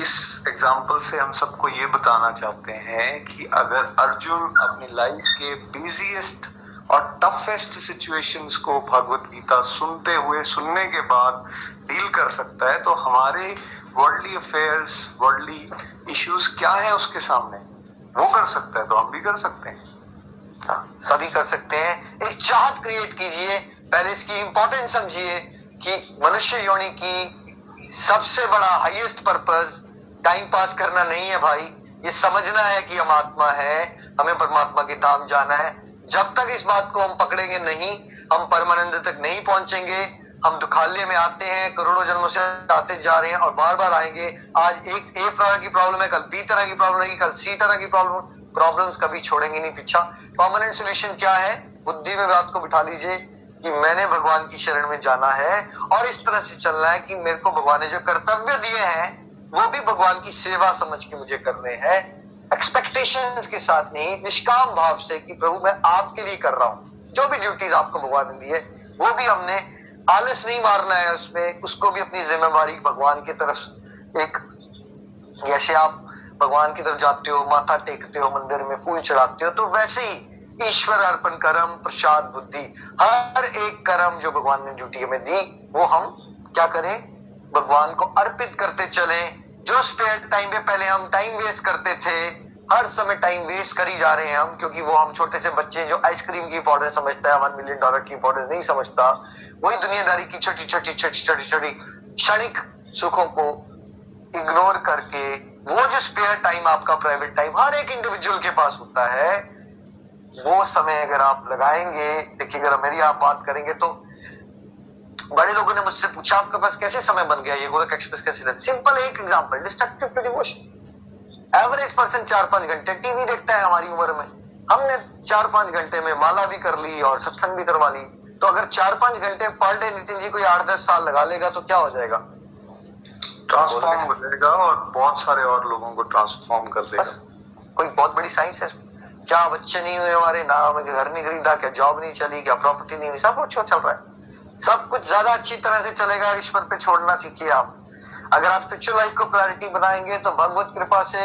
इस एग्जाम्पल से हम सबको ये बताना चाहते हैं कि अगर अर्जुन अपनी लाइफ के बिजीएस्ट और टफेस्ट सिचुएशंस को भगवत गीता सुनते हुए सुनने के बाद डील कर सकता है, तो हमारे वर्ल्डली अफेयर्स वर्ल्डली इश्यूज क्या है उसके सामने वो कर सकता है, तो हम भी कर सकते हैं। हाँ, सभी कर सकते हैं। एक चाहत क्रिएट कीजिए, पहले इसकी इंपॉर्टेंस समझिए कि मनुष्य योनि की सबसे बड़ा हाईएस्ट पर्पस टाइम पास करना नहीं है भाई, ये समझना है कि हम आत्मा है, हमें परमात्मा के धाम जाना है। जब तक इस बात को हम पकड़ेंगे नहीं, हम परमानंद तक नहीं पहुंचेंगे। हम दुखालय में आते हैं, करोड़ों जन्मों से आते जा रहे हैं और बार बार आएंगे। आज एक तरह की प्रॉब्लम है, कल बी तरह की प्रॉब्लम है, कल सी तरह की प्रॉब्लम। प्रॉब्लम्स कभी छोड़ेंगे नहीं पीछा। परमानेंट सॉल्यूशन क्या है? बुद्धि में बात को बिठा लीजिए कि मैंने भगवान की शरण में जाना है और इस तरह से चलना है कि मेरे को भगवान ने जो कर्तव्य दिए हैं वो भी भगवान की सेवा समझ के मुझे करने हैं, एक्सपेक्टेशंस के साथ नहीं, निष्काम भाव से कि प्रभु मैं आपके लिए कर रहा हूँ। जो भी ड्यूटीज आपको भगवान ने दी है वो भी हमने आलस नहीं मारना है उसमें, उसको भी अपनी जिम्मेवारी भगवान की तरफ। एक जैसे आप भगवान की तरफ जाते हो, माथा टेकते हो, मंदिर में फूल चढ़ाते हो, तो वैसे ही ईश्वर अर्पण कर्म प्रसाद बुद्धि, हर एक कर्म जो भगवान ने ड्यूटी हमें दी वो हम क्या करें? भगवान को अर्पित करते चले। जो स्पेयर टाइम पे पहले हम टाइम वेस्ट करते थे, हर समय टाइम वेस्ट करी जा रहे हैं हम, क्योंकि वो हम छोटे से बच्चे जो आइसक्रीम की इंपॉर्टेंस समझता है, $1 मिलियन की इंपॉर्टेंस नहीं समझता। वही दुनियादारी की छोटी छोटी छोटी छोटी छोटी क्षणिक सुखों को इग्नोर करके वो जो स्पेयर टाइम आपका प्राइवेट टाइम हर एक इंडिविजुअल के पास होता है, वो समय अगर आप लगाएंगे। देखिए अगर मेरी आप बात करेंगे तो बड़े लोगों ने मुझसे पूछा आपके पास कैसे समय बन गया, ये गोलक एक्सप्रेस कैसे रहता? सिंपल एक example, destructive to devotion. Average person 4-5 घंटे टीवी देखता है हमारी उम्र में, हमने 4-5 घंटे में माला भी कर ली और सत्संग भी करवा ली। तो अगर 4-5 घंटे पर डे नितिन जी कोई 8-10 साल लगा लेगा तो क्या हो जाएगा? ट्रांसफॉर्म हो जाएगा और बहुत सारे और लोगों को ट्रांसफॉर्म कर देगा। कोई बहुत बड़ी साइंस है? क्या बच्चे नहीं हुए हमारे, ना हमें घर नहीं खरीदा, क्या जॉब नहीं चली, क्या प्रॉपर्टी नहीं हुई, सब कुछ चल रहा है। सब कुछ ज्यादा अच्छी तरह से चलेगा ईश्वर पे छोड़ना सीखिए आप। अगर आप स्पिरिचुअल लाइफ को प्रायोरिटी बनाएंगे तो भगवत कृपा से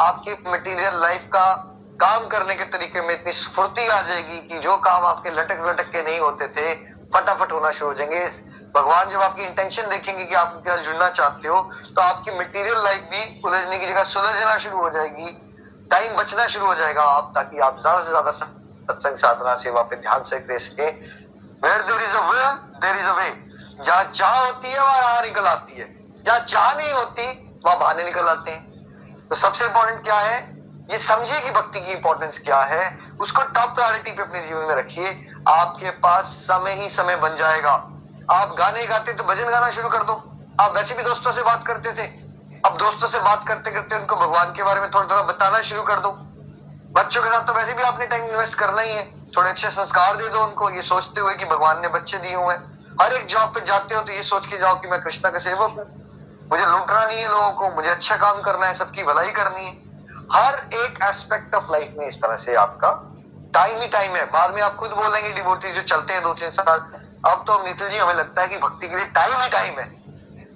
आपकी मटीरियल लाइफ का काम करने के तरीके में इतनी स्फूर्ति आ जाएगी कि जो काम आपके लटक के नहीं होते थे फटाफट होना शुरू हो जाएंगे। भगवान जब आपकी इंटेंशन देखेंगे कि आप क्या जुड़ना चाहते हो तो आपकी मटेरियल लाइफ भी उलझने की जगह सुलझना शुरू हो जाएगी, टाइम बचना शुरू हो जाएगा आप, ताकि आप ज्यादा से ज्यादा सत्संग साधना सेवा पे ध्यान से दे सके। Where there is a will, there is a way। जहाँ चाह होती है वहां राह निकल आती है, जहाँ चाह नहीं होती वहां बहाने निकल आते हैं। तो सबसे इम्पोर्टेंट क्या है ये समझिए कि भक्ति की इंपॉर्टेंस क्या है, उसको टॉप प्रायोरिटी पे अपने जीवन में रखिए। आपके पास समय ही समय बन जाएगा। आप गाने गाते तो भजन गाना शुरू कर दो। आप वैसे भी दोस्तों से बात करते थे, अब दोस्तों से बात करते करते उनको भगवान के बारे में थोड़ा थोड़ा बताना शुरू कर दो। बच्चों के साथ तो वैसे भी आपने टाइम इन्वेस्ट करना ही है, थोड़े अच्छे संस्कार दे दो उनको, ये सोचते हुए कि भगवान ने बच्चे दिए हुए हैं। हर एक जॉब पे जाते हो तो ये सोच के जाओ कि मैं कृष्णा का सेवक हूँ, मुझे लूटना नहीं है लोगों को, मुझे अच्छा काम करना है, सबकी भलाई करनी है। हर एक एस्पेक्ट ऑफ लाइफ में इस तरह से आपका टाइम ही टाइम है। बाद में आप खुद बोलेंगे डिवोटी जो चलते हैं 2-3 साल, अब तो नितिन जी हमें लगता है कि भक्ति के लिए टाइम ही टाइम है।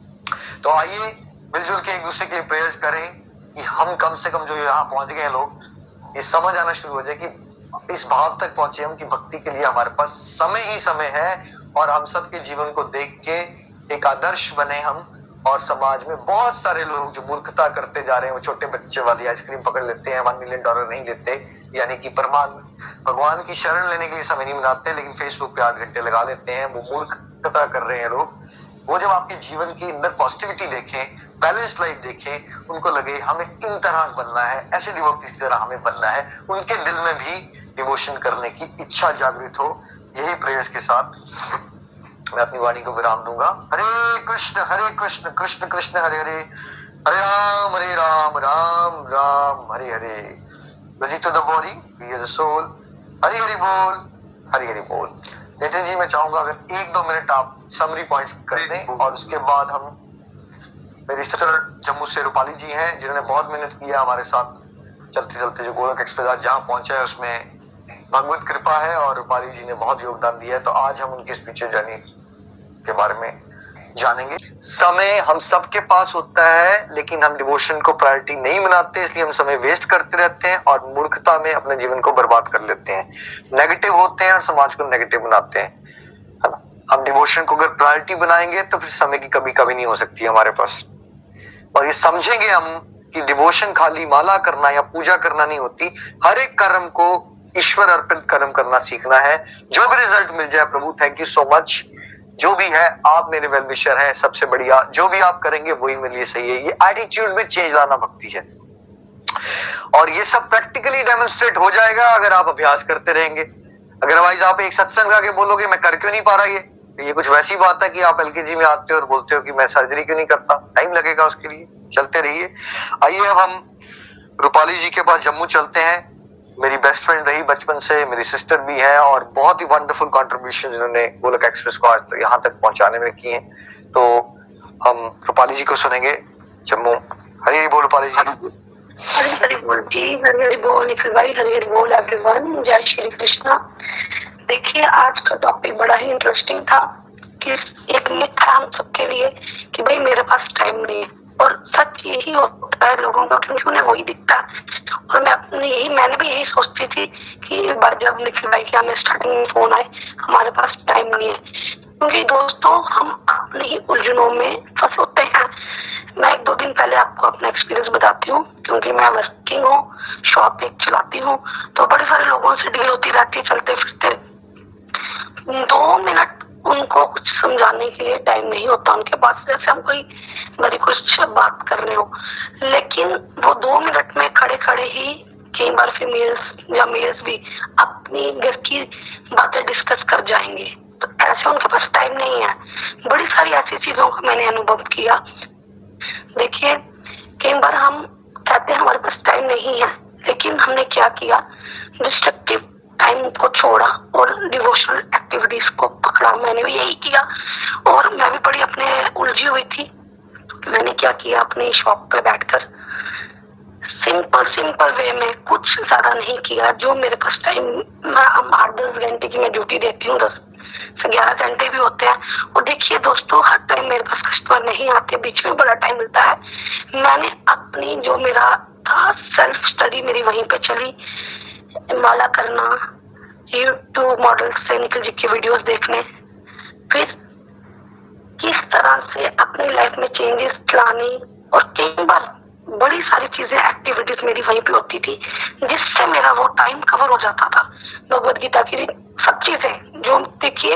तो आइए मिलजुल के एक दूसरे के लिए प्रेयर्स करें कि हम कम से कम जो यहाँ पहुंच गए लोग, ये समझ आना शुरू हो जाए कि इस भाव तक पहुंचे हम कि भक्ति के लिए हमारे पास समय ही समय है। और हम सबके जीवन को देख के एक आदर्श बने हम, और समाज में बहुत सारे लोग जो मूर्खता करते जा रहे हैं, वो छोटे बच्चे वाली आइसक्रीम पकड़ लेते हैं, $1 मिलियन नहीं लेते, यानी कि भगवान की शरण लेने के लिए समय नहीं बनाते, लेकिन फेसबुक पे 8 घंटे लगा लेते हैं। वो मूर्खता कर रहे हैं लोग। वो जब आपके जीवन के अंदर पॉजिटिविटी देखें, बैलेंस लाइफ देखें, उनको लगे हमें इन तरह बनना है, ऐसे डिवोटी की तरह हमें बनना है, उनके दिल में भी डिवोशन करने की इच्छा जागृत हो। यही प्रेयर्स के साथ मैं अपनी वाणी को विराम दूंगा। हरे कृष्ण कृष्ण कृष्ण हरे हरे, हरे राम राम राम हरे हरे। रजित दबोरी सोल हरी हरी बोल। नितिन जी मैं चाहूंगा अगर 1-2 मिनट आप समरी पॉइंट्स कर दें, और उसके बाद हम मेरी सिस्टर जम्मू से रूपाली जी हैं, जिन्होंने बहुत मेहनत किया हमारे साथ चलते चलते, जो गोलक एक्सप्रेस आज जहाँ पहुंचा है उसमें भगवत कृपा है, और रूपाली जी ने बहुत योगदान दिया है। तो आज हम उनके स्पिरिचुअल जर्नी के बारे में जानेंगे। समय हम सबके पास होता है, लेकिन हम डिवोशन को प्रायोरिटी नहीं बनाते, इसलिए हम समय वेस्ट करते रहते हैं और मूर्खता में अपने जीवन को बर्बाद कर लेते हैं, नेगेटिव होते हैं और समाज को नेगेटिव बनाते हैं। हम डिवोशन को अगर प्रायोरिटी बनाएंगे तो फिर समय की कमी नहीं हो सकती हमारे पास। और ये समझेंगे हम कि डिवोशन खाली माला करना या पूजा करना नहीं होती, हर एक कर्म को ईश्वर अर्पित कर्म करना सीखना है। जो भी रिजल्ट मिल जाए प्रभु थैंक यू सो मच, जो भी है आप मेरे वेल विशर हैं, सबसे बढ़िया जो भी आप करेंगे वही मेरे लिए सही है। ये एटीट्यूड में चेंज लाना भक्ति है, और ये सब प्रैक्टिकली डेमोन्स्ट्रेट हो जाएगा अगर आप अभ्यास करते रहेंगे। अदरवाइज आप एक सत्संग आके बोलोगे मैं कर क्यों नहीं पा रहा, ये कुछ वैसी बात है कि आप LKG में आते हो और बोलते हो कि मैं सर्जरी क्यों नहीं करता, टाइम लगेगा उसके लिए। चलते रहिए। आइए अब हम रूपाली जी के पास जम्मू चलते हैं। मेरी बेस्ट फ्रेंड रही बचपन से, मेरी सिस्टर भी है, और बहुत ही वंडरफुल कॉन्ट्रीब्यूशन इन्होंने गोलक एक्सप्रेस को आज यहाँ तक पहुंचाने में की है। तो हम रूपाली जी को सुनेंगे जम्मू। हरी हरी बोल रूपाली जी। हरी हरी बोल जी, हरी हरी बोल निखिल भाई, हरी हरी बोल एवरीवन, जय श्री कृष्णा। देखिए आज का टॉपिक बड़ा ही इंटरेस्टिंग था कि एक मिथ था हम सबके लिए कि भाई मेरे पास टाइम नहीं है, और सच यही होता है लोगों का, क्योंकि उन्हें वही दिखता। और मैंने भी यही सोचती थी कि एक बार जब निखिल भाई के हमें स्टार्टिंग में फोन आए हमारे पास टाइम नहीं है, क्योंकि दोस्तों हम अपने ही उलझनों में फंस होते हैं। मैं 1-2 दिन पहले आपको अपना एक्सपीरियंस बताती हूँ, क्योंकि मैं वर्किंग हूँ, शॉप एक चलाती हूँ, तो बड़े सारे लोगों से डील होती रहती है चलते फिरते। 2 मिनट उनको कुछ समझाने के लिए टाइम नहीं होता उनके पास, जैसे हम कोई बड़ी कुछ बात कर रहे हो, लेकिन वो 2 मिनट में खड़े खड़े ही कई बार फीमेल्स या मेल्स भी अपनी घर की बातें डिस्कस कर जाएंगे। तो ऐसे उनके पास टाइम नहीं है। बड़ी सारी ऐसी चीजों का मैंने अनुभव किया। देखिए कई बार हम कहते हैं हमारे पास टाइम नहीं है, लेकिन हमने क्या किया, डिस्ट्रक्टिव टाइम को छोड़ा और डिवोशनल एक्टिविटीज को पकड़ा। मैंने भी यही किया, और मैं भी बड़ी अपने उलझी हुई थी। मैंने क्या किया, अपनी शॉप पे बैठकर सिंपल वे में, कुछ ज्यादा नहीं किया, जो मेरे पास टाइम, मैं 8-10 घंटे की मैं ड्यूटी देती हूँ, 10 से 11 घंटे भी होते हैं। और देखिए दोस्तों हर टाइम मेरे पास कस्टमर नहीं आते, बीच में बड़ा टाइम मिलता है। मैंने अपनी जो मेरा था सेल्फ स्टडी मेरी वहीं पे चली, माला करना, YouTube मॉडल से निखिल जी की वीडियोस देखने, फिर किस तरह से अपनी लाइफ में चेंजेस लानी, और कई बार बड़ी सारी चीजें एक्टिविटीज मेरी वहीं पे होती थी, जिससे मेरा वो टाइम कवर हो जाता था। भगवद गीता की सब चीजें जो, देखिए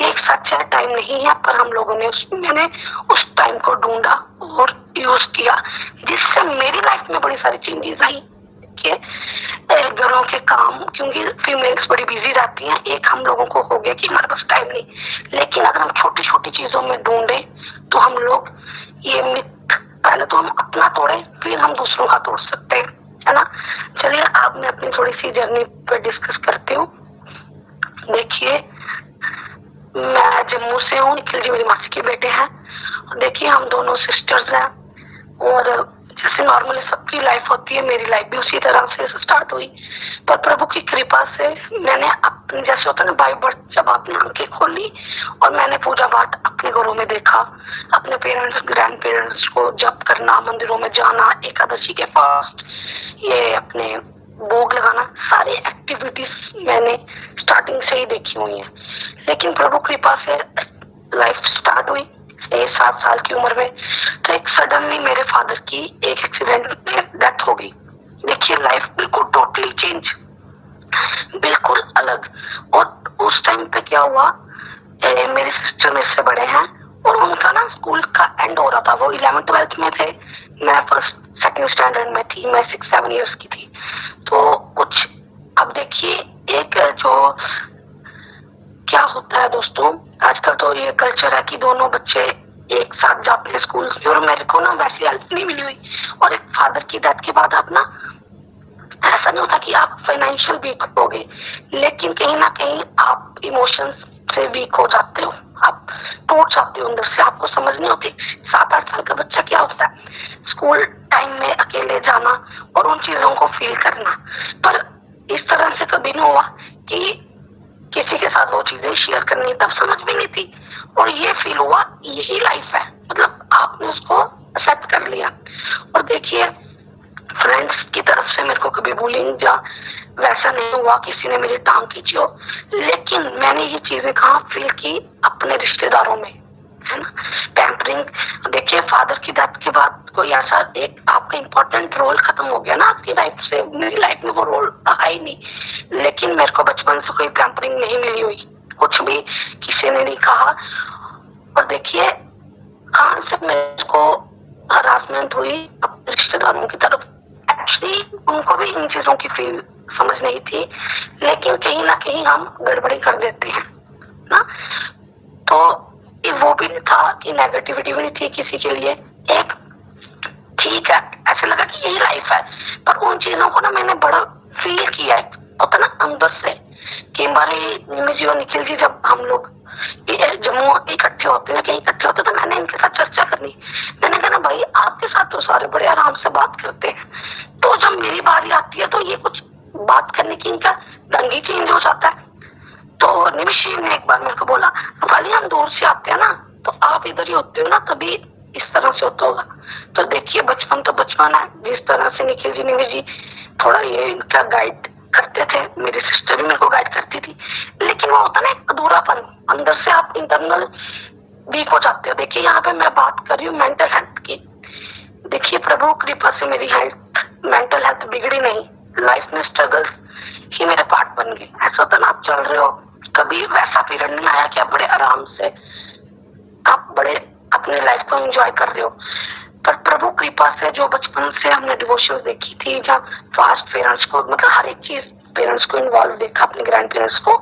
ये एक सच है टाइम नहीं है, पर हम लोगों ने मैंने उस टाइम को ढूंढा और यूज किया, जिससे मेरी लाइफ में बड़ी सारी चेंजेस आई। घरों के काम, क्योंकि फीमेल्स बड़ी बिजी रहती हैं, एक हम लोगों को हो गया कि हमारे पास टाइम नहीं, लेकिन अगर हम छोटी छोटी चीजों में ढूंढे तो हम लोग ये मिथ, पहले तो हम अपना तोड़े फिर हम दूसरों का तोड़ सकते हैं, है ना। चलिए आप मैं अपनी थोड़ी सी जर्नी पर डिस्कस करती हूँ। देखिए मैं जम्मू से हूँ, निखिल जी मेरी मासी के बेटे हैं, देखिए हम दोनों सिस्टर्स हैं और जैसे नॉर्मली सबकी लाइफ होती है मेरी लाइफ भी उसी तरह से स्टार्ट हुई। पर प्रभु की कृपा से मैंने अपने जैसे होता है ना बाय बर्थ, जब आपने आंखें खोली और मैंने पूजा पाठ अपने घरों में देखा, अपने पेरेंट्स ग्रैंड पेरेंट्स को जप करना, मंदिरों में जाना, एकादशी के फास्ट, ये अपने भोग लगाना, सारी एक्टिविटीज मैंने स्टार्टिंग से ही देखी हुई है। लेकिन प्रभु कृपा से लाइफ स्टार्ट हुई 7 साल की उम्र में, तो एक सडनली मेरे फादर की एक एक्सीडेंट में डेथ हो गई। देखिए लाइफ बिल्कुल टोटली चेंज, बिल्कुल अलग। और उस टाइम पे क्या हुआ, मेरे सिस्टर मेरे से बड़े हैं और उनका ना स्कूल का एंड हो रहा था, वो 11th 12th में थे, मैं 1st 2nd स्टैंडर्ड में थी, मैं 6-7 ईयर्स की थी। तो कुछ अब देखिए एक जो क्या होता है दोस्तों, आजकल तो ये कल्चर है कि दोनों बच्चे एक साथ जाते हैं स्कूल में, और मेरे को ना वैसी हेल्प नहीं मिली हुई। और एक फादर की डेथ के बाद आप ना ऐसा नहीं होता कि आप फाइनेंशियल वीक हो गए, लेकिन कहीं ना कहीं आप इमोशंस से वीक हो जाते हो, आप टूट जाते हो अंदर से, आपको समझ नहीं होती। 7-8 साल का बच्चा क्या होता है, स्कूल टाइम में अकेले जाना और उन चीजों को फील करना। पर इस तरह से कभी नहीं हुआ कि किसी के साथ वो चीजें शेयर करनी, तब समझ भी नहीं थी। और ये फील हुआ यही लाइफ है, मतलब आपने उसको एक्सेप्ट कर लिया। और देखिए फ्रेंड्स की तरफ से मेरे को कभी बुलिंग या वैसा नहीं हुआ, किसी ने मेरी टांग खींची हो, लेकिन मैंने ये चीजें कहाँ फील की, अपने रिश्तेदारों में, है ना, पैम्परिंग। देखिए फादर की डेथ के बाद कोई ऐसा एक आपका इम्पोर्टेंट रोल खत्म हो गया ना आपकी लाइफ से, मेरी लाइफ में वो रोल है ही नहीं। लेकिन मेरे को बचपन से कोई पैम्परिंग नहीं मिली हुई, कुछ भी किसी ने नहीं कहा। और देखिए कहाँ से मेरे को हरासमेंट हुई, अपने रिश्तेदारों की तरफ। एक्चुअली उनको भी इन चीजों की फील समझ नहीं थी, लेकिन कहीं ना कहीं हम गड़बड़ी कर देते हैं ना। तो वो भी नहीं था कि नेगेटिविटी भी नहीं थी किसी के लिए, एक ठीक है ऐसे लगा कि यही लाइफ है। पर उन चीजों को ना मैंने बड़ा फील किया है, होता ना अंदर से कि हमारे जी और निखिल जी जब हम लोग जम्मू इकट्ठे होते हैं, कहीं इकट्ठे होते, तो मैंने इनके साथ चर्चा करनी, मैंने कहा ना भाई आपके साथ तो सारे बड़े आराम से बात करते हैं, तो जब मेरी बारी आती है तो ये कुछ बात करने की इनका ढंग ही चेंज हो जाता है। तो निमिषी ने एक बार मेरे को बोला, रूपाली हम दूर से आते हैं ना, तो आप इधर ही होते हो ना, तभी इस तरह से होता होगा। तो देखिए बचपन तो बचपन है, जिस तरह से निखिल जी निविज जी थोड़ा ये इनका गाइड करते थे, मेरी सिस्टर भी मेरे को गाइड करती थी, लेकिन वो होता ना एक अधूरापन, अंदर से आप इंटरनल वीक हो जाते हो। देखिए यहाँ पे मैं बात कर रही हूँ मेंटल हेल्थ की। देखिए प्रभु कृपा से मेरी हेल्थ, मेंटल हेल्थ बिगड़ी नहीं, लाइफ में स्ट्रगल्स ही मेरे पार्ट बन गए। ऐसा होता ना आप चल रहे हो, कभी वैसा पीरियड नहीं आया कि आप बड़े आराम से आप बड़े अपने लाइफ को एंजॉय कर रहे हो। पर प्रभु कृपा से जो बचपन से हमने डिवोशन देखी थी, या फास्ट पेरेंट्स को, मतलब हर एक चीज पेरेंट्स को इन्वॉल्व देखा, अपने ग्रैंड पेरेंट्स को,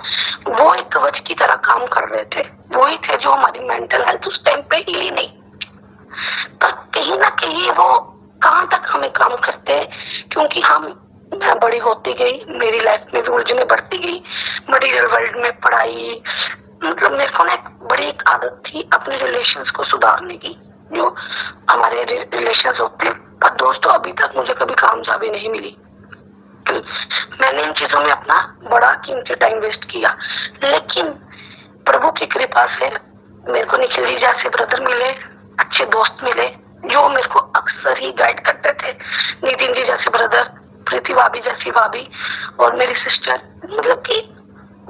वो एक कवच की तरह काम कर रहे थे, वो ही थे जो हमारी मेंटल हेल्थ उस टाइम पे हिली नहीं। पर कहीं ना कहीं वो कहाँ तक हमें काम करते हैं, क्योंकि हम बड़ी होती गई, मेरी लाइफ में उलझनें बढ़ती गई, मटेरियल वर्ल्ड में पढ़ाई, मतलब मेरे को ना एक बड़ी आदत थी अपने रिलेशंस को सुधारने की, जो हमारे रिलेशंस होते हैं। पर दोस्तों अभी तक मुझे कभी कामयाबी नहीं मिली, मैंने इन चीजों में अपना बड़ा कीमती टाइम वेस्ट किया। लेकिन प्रभु की कृपा से मेरे को निखिल जी जैसे ब्रदर मिले, अच्छे दोस्त मिले, जो मेरे को अक्सर ही गाइड करते थे, नितिन जी जैसे ब्रदर, प्रीति भाभी जैसी भाभी, और मेरी सिस्टर, मतलब कि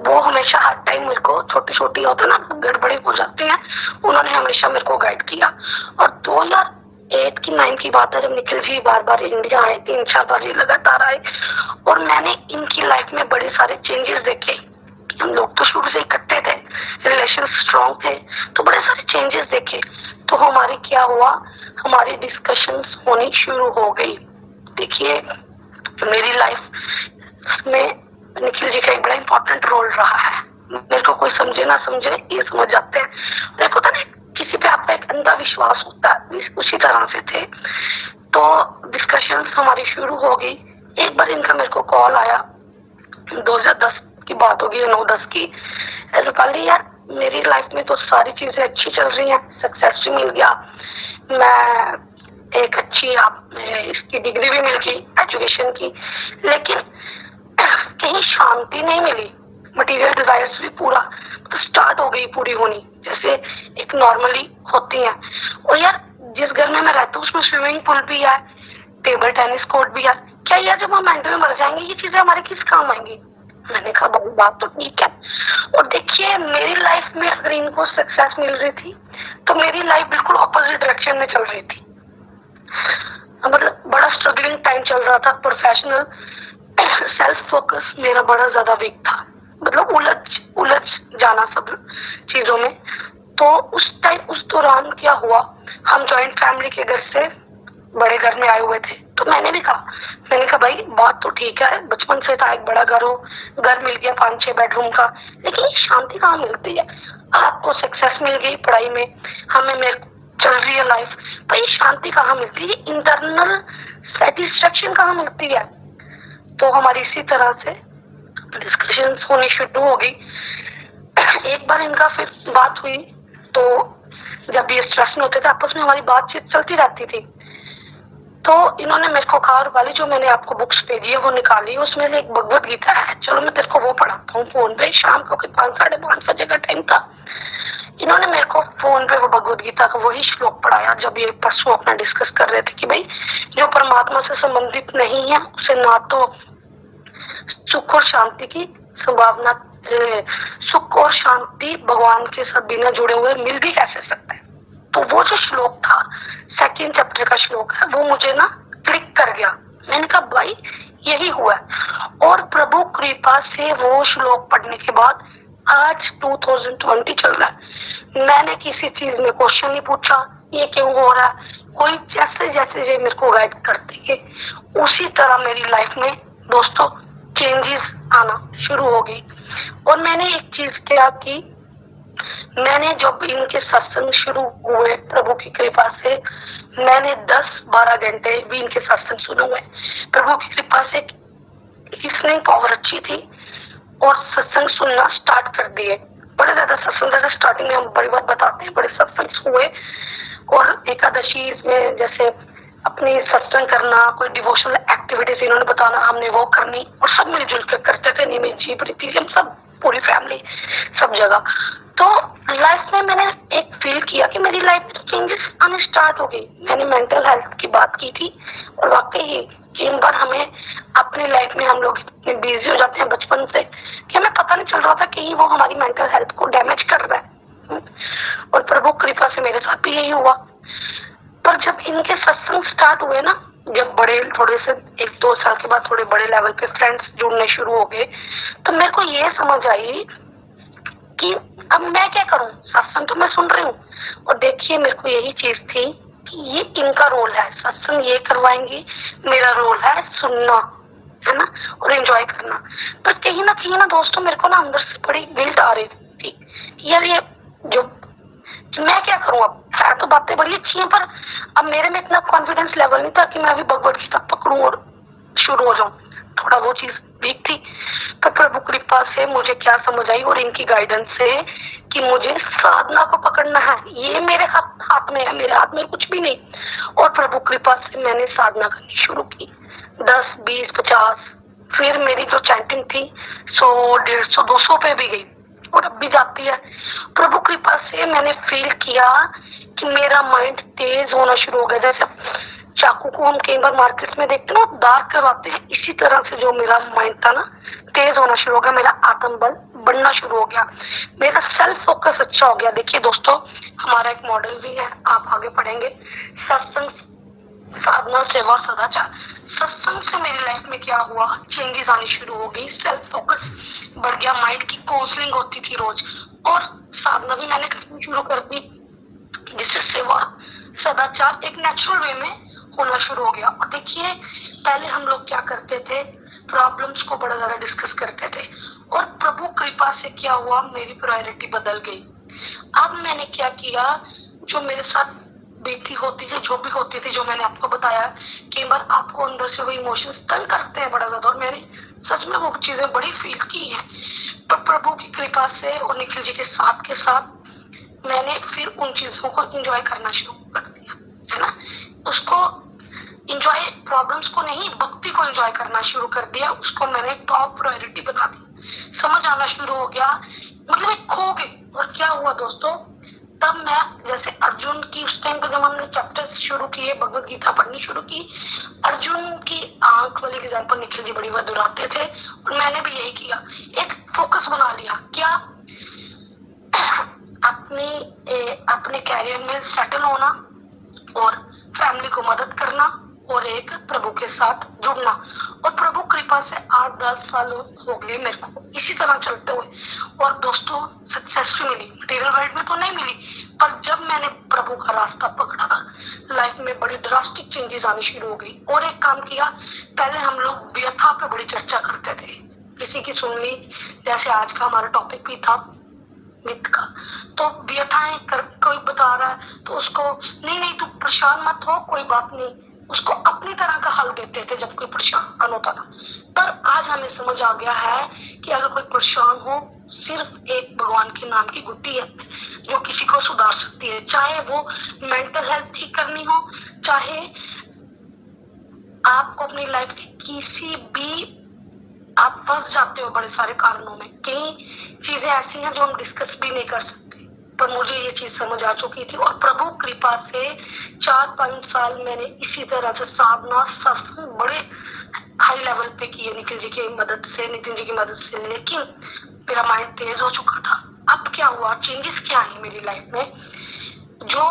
वो हमेशा हर टाइम मेरे को छोटी छोटी होते ना गड़बड़ी हो जाते हैं, उन्होंने हमेशा मेरे को गाइड किया। और 2008 की 9 की बात है, जब निखिल जी बार बार इंडिया आए, 3-4 बार लगातार आए, और मैंने इनकी लाइफ में बड़े सारे चेंजेस देखे। हम लोग तो शुरू से इकट्ठे थे, रिलेशन स्ट्रॉन्ग थे, तो बड़े सारे चेंजेस देखे। तो हमारे क्या हुआ, हमारी डिस्कशन होनी शुरू हो गई। देखिए मेरी लाइफ में निखिल जी का एक बड़ा इम्पोर्टेंट रोल रहा है, मेरे को कोई समझे ना समझे ये समझ जाते हैं। देखो तो किसी पे आपका एक अंधा विश्वास होता है, उसी तरह से थे। तो डिस्कशंस हमारी शुरू हो गई। एक बार इनका मेरे को कॉल आया, 2010 की बात होगी, 9-10 की, रूपाली यार मेरी लाइफ में तो सारी चीजें अच्छी चल रही हैं, सक्सेस भी मिल गया, मैं एक अच्छी इसकी डिग्री भी मिल गई एजुकेशन की, लेकिन कहीं शांति नहीं मिली, मटेरियल डिजायर्स भी पूरा तो स्टार्ट हो गई पूरी होनी जैसे एक नॉर्मली होती है। और यार जिस घर में मैं रहती हूँ उसमें स्विमिंग पूल भी है, टेबल टेनिस कोर्ट भी है, क्या यार जब हम एंड में मर जाएंगे ये चीजें हमारे किस काम आएंगी? मैंने कहा बहुत बात तो ठीक है। और देखिए मेरी लाइफ में अगर इनको सक्सेस मिल रही थी तो मेरी लाइफ बिल्कुल ऑपोजिट डायरेक्शन में चल रही थी, मतलब बड़ा स्ट्रगलिंग टाइम चल रहा था, प्रोफेशनल सेल्फ फोकस मेरा बड़ा ज्यादा वीक था, मतलब उलझ जाना सब चीजों में। तो उस टाइम उस दौरान क्या हुआ, हम जॉइंट फैमिली के घर से बड़े घर में आए हुए थे, तो मैंने कहा भाई बात तो ठीक है, बचपन से था एक बड़ा घर हो, घर मिल गया 5-6 बेडरूम का, लेकिन एक शांति कहाँ मिलती है? आपको सक्सेस मिल गई पढ़ाई में, हमें मेरे चल रही है लाइफ, भाई शांति कहाँ मिलती है? इंटरनल सेटिस्फेक्शन कहाँ मिलती है? तो हमारी इसी तरह से डिस्कशन होने शुरू हो गई। एक बार इनका फिर बात हुई, तो जब ये स्ट्रेस में होते थे आपस में हमारी बातचीत चलती रहती थी, तो इन्होंने मेरे को कहा रूपाली जो मैंने आपको बुक्स भेजी है वो निकाली, उसमें से एक भगवत गीता है, चलो मैं तेरे को वो पढ़ाता हूँ फोन पे, शाम को 5-5:30 बजे का टाइम था। इन्होंने मेरे को फोन पे वो भगवत गीता का वही श्लोक पढ़ाया जब ये परसों अपना डिस्कस कर रहे थे कि भाई जो परमात्मा से संबंधित नहीं है उसे ना तो सुख और शांति की संभावना, सुख और शांति भगवान के साथ बिना जुड़े हुए मिल भी कैसे सकता है। तो वो जो श्लोक था 2nd चैप्टर का श्लोक है, वो मुझे ना क्लिक कर गया, मैंने कहा भाई यही हुआ। और प्रभु कृपा से वो श्लोक पढ़ने के बाद आज 2020 चल रहा है, मैंने किसी चीज में क्वेश्चन नहीं पूछा ये क्यों हो रहा है, कोई जैसे जैसे ये मेरे को गाइड करते गए उसी तरह मेरी लाइफ में दोस्तों चेंजेस आना शुरू हो गई। और मैंने एक चीज क्या की, मैंने जब इनके सत्संग शुरू हुए प्रभु की कृपा से मैंने 10-12 घंटे भी इनके सत्संग सुने हुए, प्रभु की कृपा से लिसनिंग पावर अच्छी थी और सत्संग सुनना स्टार्ट कर दिए, बड़े ज्यादा सत्संग, स्टार्टिंग में हम बड़ी बात बताते हैं, बड़े सत्संग हुए। और एकादशी में जैसे अपने सत्संग करना, कोई डिवोशनल एक्टिविटीज इन्होंने बताना, हमने वो करनी, और सब मिलजुल कर करते थे, निमित जी प्रीति हम सब पूरी फैमिली सब जगह। तो लाइफ में मैंने एक फील किया कि मेरी लाइफ में चेंजेस आने स्टार्ट हो गई। मैंने मेंटल हेल्थ की बात की थी और वाकई ही कई बार हमें अपनी लाइफ में हम लोग इतने बिजी हो जाते हैं बचपन से कि हमें पता नहीं चल रहा था कि वो हमारी मेंटल हेल्थ को डैमेज कर रहा है, और प्रभु कृपा से मेरे साथ भी यही हुआ। पर जब इनके सत्संग स्टार्ट हुए ना, जब बड़े थोड़े से 1-2 साल के बाद थोड़े बड़े लेवल पे फ्रेंड्स जुड़ने शुरू हो गए, तो मेरे को ये समझ आई कि अब मैं क्या करूं, सत्संग तो मैं सुन रही हूँ, और देखिए मेरे को यही चीज थी कि ये इनका रोल है, सत्संग ये करवाएंगे, मेरा रोल है सुनना, है ना, और एंजॉय करना। पर कहीं ना दोस्तों मेरे को ना अंदर से बड़ी गिल्ट आ रही थी यार ये जो मैं क्या करूँ, अब है तो बातें बड़ी अच्छी हैं पर अब मेरे में इतना कॉन्फिडेंस लेवल नहीं था कि मैं अभी भगवत गीता पकड़ूं और शुरू हो जाऊं, थोड़ा वो चीज वीक थी। तो प्रभु कृपा से मुझे क्या समझ आई और इनकी गाइडेंस से कि मुझे साधना को पकड़ना है, ये मेरे हाथ में है, मेरे हाथ में कुछ भी नहीं। और प्रभु कृपा से मैंने साधना करनी शुरू की, 10, 20, 50, फिर मेरी जो चैंटिंग थी 100, 150, 200 पे भी गई और अब भी जाती है। प्रभु कृपा से मैंने फील किया कि मेरा माइंड तेज होना शुरू हो गया, जैसे चाकू को हम कई बार मार्केट में देखते हैं ना दाग करवाते हैं, इसी तरह से जो मेरा माइंड था ना तेज होना शुरू हो गया, मेरा आत्मबल बढ़ना शुरू हो गया, मेरा सेल्फ फोकस अच्छा हो गया। देखिए दोस्तों हमारा एक मॉडल भी है, आप आगे पढ़ेंगे, सत्संग साधना सेवा सदाचार। सत्संग से मेरी लाइफ में क्या हुआ, चेंजेस आने शुरू हो गई, सेल्फ फोकस बढ़ गया, माइंड की काउंसलिंग होती थी रोज, और साधना भी मैंने करनी शुरू कर दी, जिससे सेवा सदाचार एक नेचुरल वे में होना शुरू हो गया। और देखिए पहले हम लोग क्या करते थे, प्रॉब्लम्स को बड़ा ज्यादा डिस्कस करते थे, और प्रभु कृपा से क्या हुआ मेरी प्रायोरिटी बदल गई। अब मैंने क्या किया, जो मेरे साथ बीती होती थी, जो भी होती थी, जो मैंने आपको बताया कई बार आपको अंदर से वो इमोशंस तंग करते हैं बड़ा ज्यादा, और मैंने सच में वो चीजें बड़ी फील की है। तो प्रभु की कृपा से और निखिल जी के साथ मैंने फिर उन चीजों को एंजॉय करना शुरू कर दिया, है ना। उसको एंजॉय, प्रॉब्लम्स को नहीं, भक्ति को एंजॉय करना शुरू कर दिया। उसको मैंने टॉप प्रायोरिटी बता दी, समझ आना शुरू हो गया, मतलब खो गई। और क्या हुआ दोस्तों, तब मैं जैसे अर्जुन की उस टाइम पर जब हमने चैप्टर्स शुरू किए, भगवत गीता पढ़नी शुरू की, अर्जुन की आंख वाली एग्जाम्पल निखिल जी बड़ी बार दोहराते थे और मैंने भी यही किया, एक फोकस बना लिया। क्या अपने कैरियर में सेटल होना और फैमिली को मदद करना और एक प्रभु के साथ जुड़ना। और प्रभु कृपा से 8-10 साल हो गए मेरे को इसी तरह चलते हुए। और दोस्तों सक्सेस मिली, मटेरियल वर्ल्ड में तो नहीं मिली, पर जब मैंने प्रभु का रास्ता पकड़ा लाइफ में बड़ी ड्रास्टिक चेंजेस आनी शुरू हो गई। और एक काम किया, पहले हम लोग व्यथा पे बड़ी चर्चा करते थे, किसी की सुन ली, जैसे आज का हमारा टॉपिक भी था नित का, तो व्यथाएं कोई बता रहा है तो उसको नहीं तू परेशान मत हो, कोई बात नहीं, उसको अपनी तरह का हल देते थे जब कोई परेशान होता था। पर आज हमें समझ आ गया है कि अगर कोई परेशान हो, सिर्फ एक भगवान के नाम की गुट्टी है जो किसी को सुधार सकती है, चाहे वो मेंटल हेल्थ ठीक करनी हो, चाहे आपको अपनी लाइफ की किसी भी, आप फंस जाते हो बड़े सारे कारणों में, कई चीजें ऐसी हैं जो हम डिस्कस भी नहीं कर सकते। पर मुझे ये चीज समझ आ चुकी थी और प्रभु कृपा से 4-5 साल मैंने इसी तरह से साधना सत्संग बड़े हाई लेवल पे किए नितिन जी की मदद से। लेकिन मेरा माइंड तेज हो चुका था। अब क्या हुआ, चेंजेस क्या है मेरी लाइफ में, जो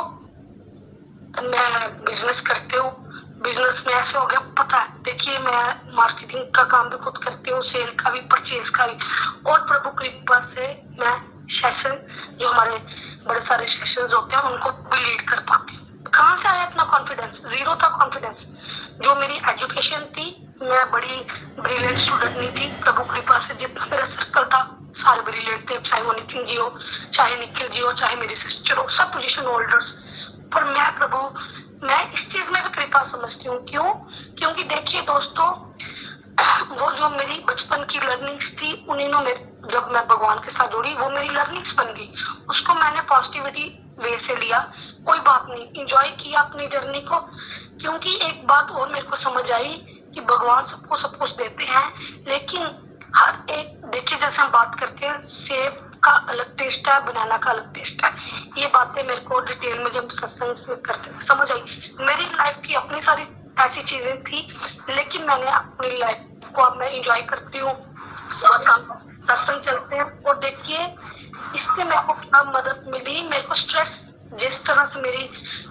मैं बिजनेस करती हूँ, बिजनेस में ऐसे हो गया, पता है, देखिए मैं मार्केटिंग का काम भी खुद करती हूँ, सेल का भी, परचेज का भी। और प्रभु कृपा से मैं सेशन, जो हमारे बड़े सारे सेशंस होते हैं, उनको भी लीड कर पाती। कहाँ से आया इतना कॉन्फिडेंस? जीरो था कॉन्फिडेंस। जो मेरी एजुकेशन थी, मैं बड़ी ब्रिलियंट स्टूडेंट नहीं थी, प्रभु कृपा से जितना मेरा सर्कल था सारे ब्रिलियंट थे, चाहे वो नितिन जी हो, चाहे निखिल जी हो, चाहे मेरी सिस्टर हो, सब पोजिशन होल्डर्स। पर मैं इस चीज में भी कृपा समझती हूँ। क्यों? क्योंकि देखिए दोस्तों, वो जो मेरी बचपन की लर्निंग्स थी, उन्हीं में जब मैं भगवान के साथ जुड़ी, वो मेरी लर्निंग्स बन गई। उसको मैंने पॉजिटिविटी वे से लिया, कोई बात नहीं, एंजॉय किया अपनी जर्नी को। क्योंकि एक बात और मेरे को समझ आई कि भगवान सबको सब कुछ देते हैं, लेकिन हर एक, देखिए जैसे हम बात करते हैं, सेब का अलग टेस्ट है, बनाना का अलग टेस्ट है, ये बातें मेरे को डिटेल में जब सत्संग करते समझ आई। मेरी लाइफ की अपनी सारी ऐसी चीजें थी, लेकिन मैंने अपनी लाइफ को अब मैं इंजॉय करती हूँ और सत्संग चलते हैं। और देखिए इससे मेरे को क्या मदद मिली, मेरे को स्ट्रेस, जिस तरह से मेरी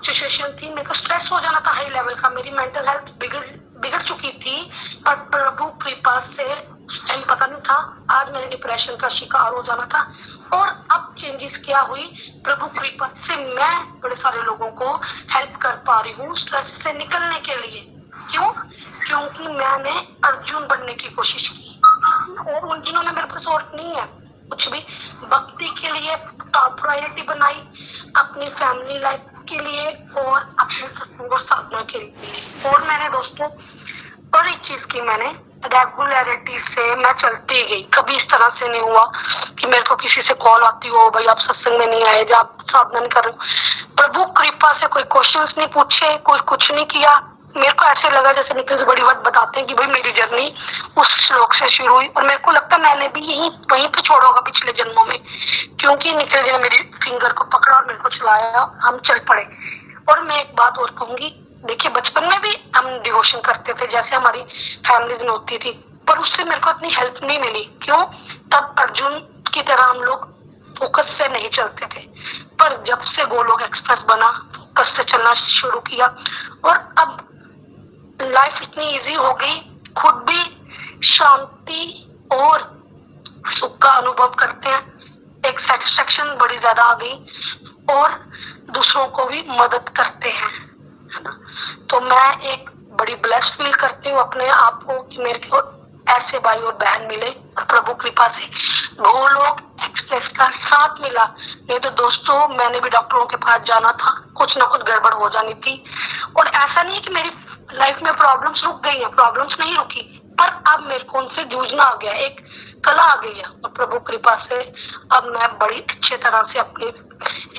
सिचुएशन थी, मेरे को स्ट्रेस हो जाना था हाई लेवल का, मेरी मेंटल हेल्थ बिगड़ चुकी थी। पर प्रभु कृपा से पता नहीं था आज मेरे डिप्रेशन का शिकार हो जाना था। और अब चेंजेस क्या हुई, प्रभु कृपा से मैं बड़े सारे लोगों को हेल्प कर पा रही हूँ स्ट्रेस से निकलने के लिए। क्यों? क्योंकि मैंने अर्जुन बनने की कोशिश की, और उन जिन्होंने मेरे पास और नहीं है कुछ भी, भक्ति के लिए टॉप प्रायोरिटी बनाई, अपनी फैमिली लाइफ के लिए और अपने सत्संग और साधना के लिए। और मैंने दोस्तों और एक चीज की, मैंने रेगुलरिटी से मैं चलती गई। कभी इस तरह से नहीं हुआ कि मेरे को किसी से कॉल आती हो, भाई आप सत्संग में नहीं आए, या आप साधना नहीं कर रहे। प्रभु कृपा से कोई क्वेश्चंस नहीं पूछे, कोई कुछ नहीं किया। मेरे को ऐसे लगा जैसे निखिल जी बड़ी बात बताते हैं कि भाई मेरी जर्नी उस श्लोक से शुरू हुई, और मेरे को लगता है मैंने भी यही वहीं पे छोड़ा होगा पिछले जन्मों में, क्योंकि निखिल जी ने मेरी फिंगर को पकड़ा और मेरे को चलाया, हम चल पड़े। और मैं एक बात और कहूंगी, देखिए बचपन में भी हम डिवोशन करते थे जैसे हमारी फैमिलीज में होती थी, पर उससे मेरे को इतनी हेल्प नहीं मिली। क्यों? तब अर्जुन की तरह हम लोग फोकस से नहीं चलते थे, पर जब से गोलोक एक्सप्रेस बना, फोकस से चलना शुरू किया, और अब लाइफ इतनी इजी हो गई, खुद भी शांति और सुख का अनुभव करते हैं, एक सेटिस्फेक्शन बड़ी ज्यादा आ गई, और दूसरों को भी मदद करते हैं, है ना। तो मैं एक बड़ी ब्लेस फील करती हूँ अपने आप को कि मेरे को ऐसे भाई और बहन मिले, और प्रभु कृपा से गोलोक एक्सप्रेस का साथ मिला। नहीं तो दोस्तों मैंने भी डॉक्टरों के पास जाना था, कुछ ना कुछ गड़बड़ हो जानी थी। और ऐसा नहीं है कि मेरी लाइफ में प्रॉब्लम्स रुक गई है, प्रॉब्लम्स नहीं रुकी, और अब मेरे को उनसे जूझना आ गया, एक कला आ गई है। और प्रभु कृपा से अब मैं बड़ी अच्छे तरह से अपनी,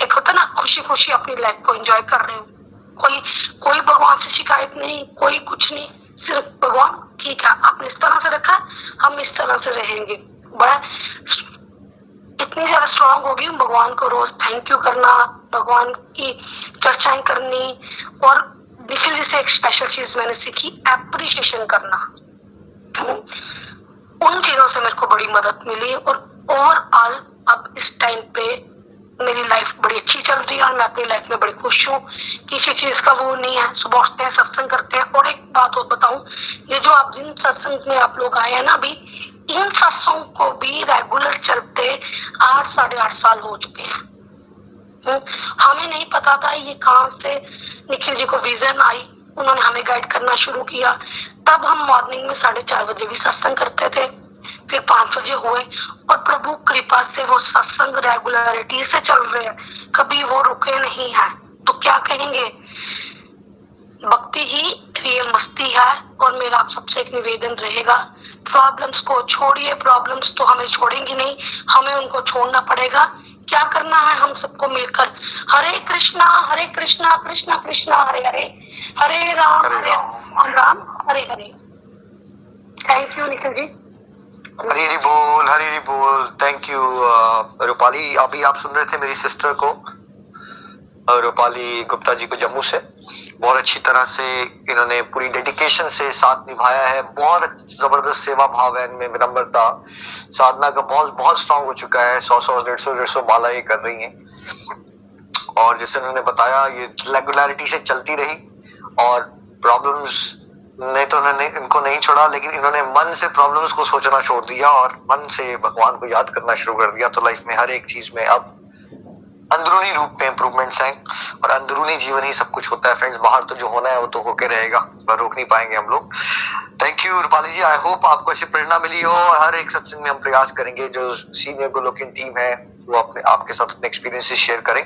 एक होता ना, खुशी खुशी अपनी लाइफ को एंजॉय कर रही हूँ। कोई भगवान से शिकायत नहीं, कोई कुछ नहीं, सिर्फ भगवान ठीक है आपने इस तरह से रखा, हम इस तरह से रहेंगे। बड़ा इतनी ज्यादा स्ट्रांग होगी भगवान को रोज थैंक यू करना, भगवान की चर्चाएं करनी, और निखिल जी से एक स्पेशल चीज मैंने सीखी, एप्रिसिएशन करना। उन चीजों से मेरे को बड़ी मदद मिली और ओवरऑल अब इस टाइम पे मेरी लाइफ बड़ी अच्छी चल रही है और मैं अपनी लाइफ में बड़ी खुश हूँ। किसी चीज का वो नहीं है, सुबह उठते हैं, सत्संग करते हैं। और एक बात और बताऊं, ये जो आप जिन सत्संग में आप लोग आए हैं ना, अभी इन सत्संग को भी रेगुलर चलते 8-8.5 साल हो चुके हैं। हमें नहीं पता था ये कहाँ से निखिल जी को विजन आई, उन्होंने हमें गाइड करना शुरू किया। तब हम मॉर्निंग में 4:30 बजे भी सत्संग करते थे, फिर 5 बजे हुए, और प्रभु कृपा से वो सत्संग रेगुलरिटी से चल रहे हैं, कभी वो रुके नहीं है। तो क्या कहेंगे, भक्ति ही रियल मस्ती है। और मेरा आप सबसे एक निवेदन रहेगा, प्रॉब्लम्स को छोड़िए। प्रॉब्लम्स तो हमें छोड़ेंगी नहीं, हमें उनको छोड़ना पड़ेगा। क्या करना है, हम सबको मिलकर हरे कृष्णा कृष्णा कृष्णा हरे हरे, हरे राम हरे राम हरे हरे। थैंक यू निखिल जी, हरी बोल, हरी बोल। Thank you Rupali. अभी आप सुन रहे थे मेरी सिस्टर को, रूपाली गुप्ता जी को जम्मू से। बहुत अच्छी तरह से इन्होंने पूरी डेडिकेशन से साथ निभाया है, बहुत जबरदस्त सेवा भाव है इनमें, विनम्रता, साधना का बहुत स्ट्रांग हो चुका है। 100-100, 150, 150 माला ये कर रही हैं, और जैसे उन्होंने बताया ये रेगुलरिटी से चलती रही। और प्रॉब्लम्स नहीं तो उन्होंने इनको नहीं छोड़ा, लेकिन इन्होंने मन से प्रॉब्लम्स को सोचना छोड़ दिया और मन से भगवान को याद करना शुरू कर दिया। तो लाइफ में हर एक चीज में अब अंदरूनी रूप में इम्प्रूवमेंट्स हैं, और अंदरूनी जीवन ही सब कुछ होता है फ्रेंड्स। बाहर तो जो होना है वो तो होके रहेगा, रोक नहीं पाएंगे हम लोग। Thank you Rupali ji, I hope आपको ऐसी प्रेरणा मिली हो। और हर एक सत्संग में हम प्रयास करेंगे, जो सीनियर गोलोकिन टीम है वो अपने आपके साथ अपने एक्सपीरियंस शेयर करें।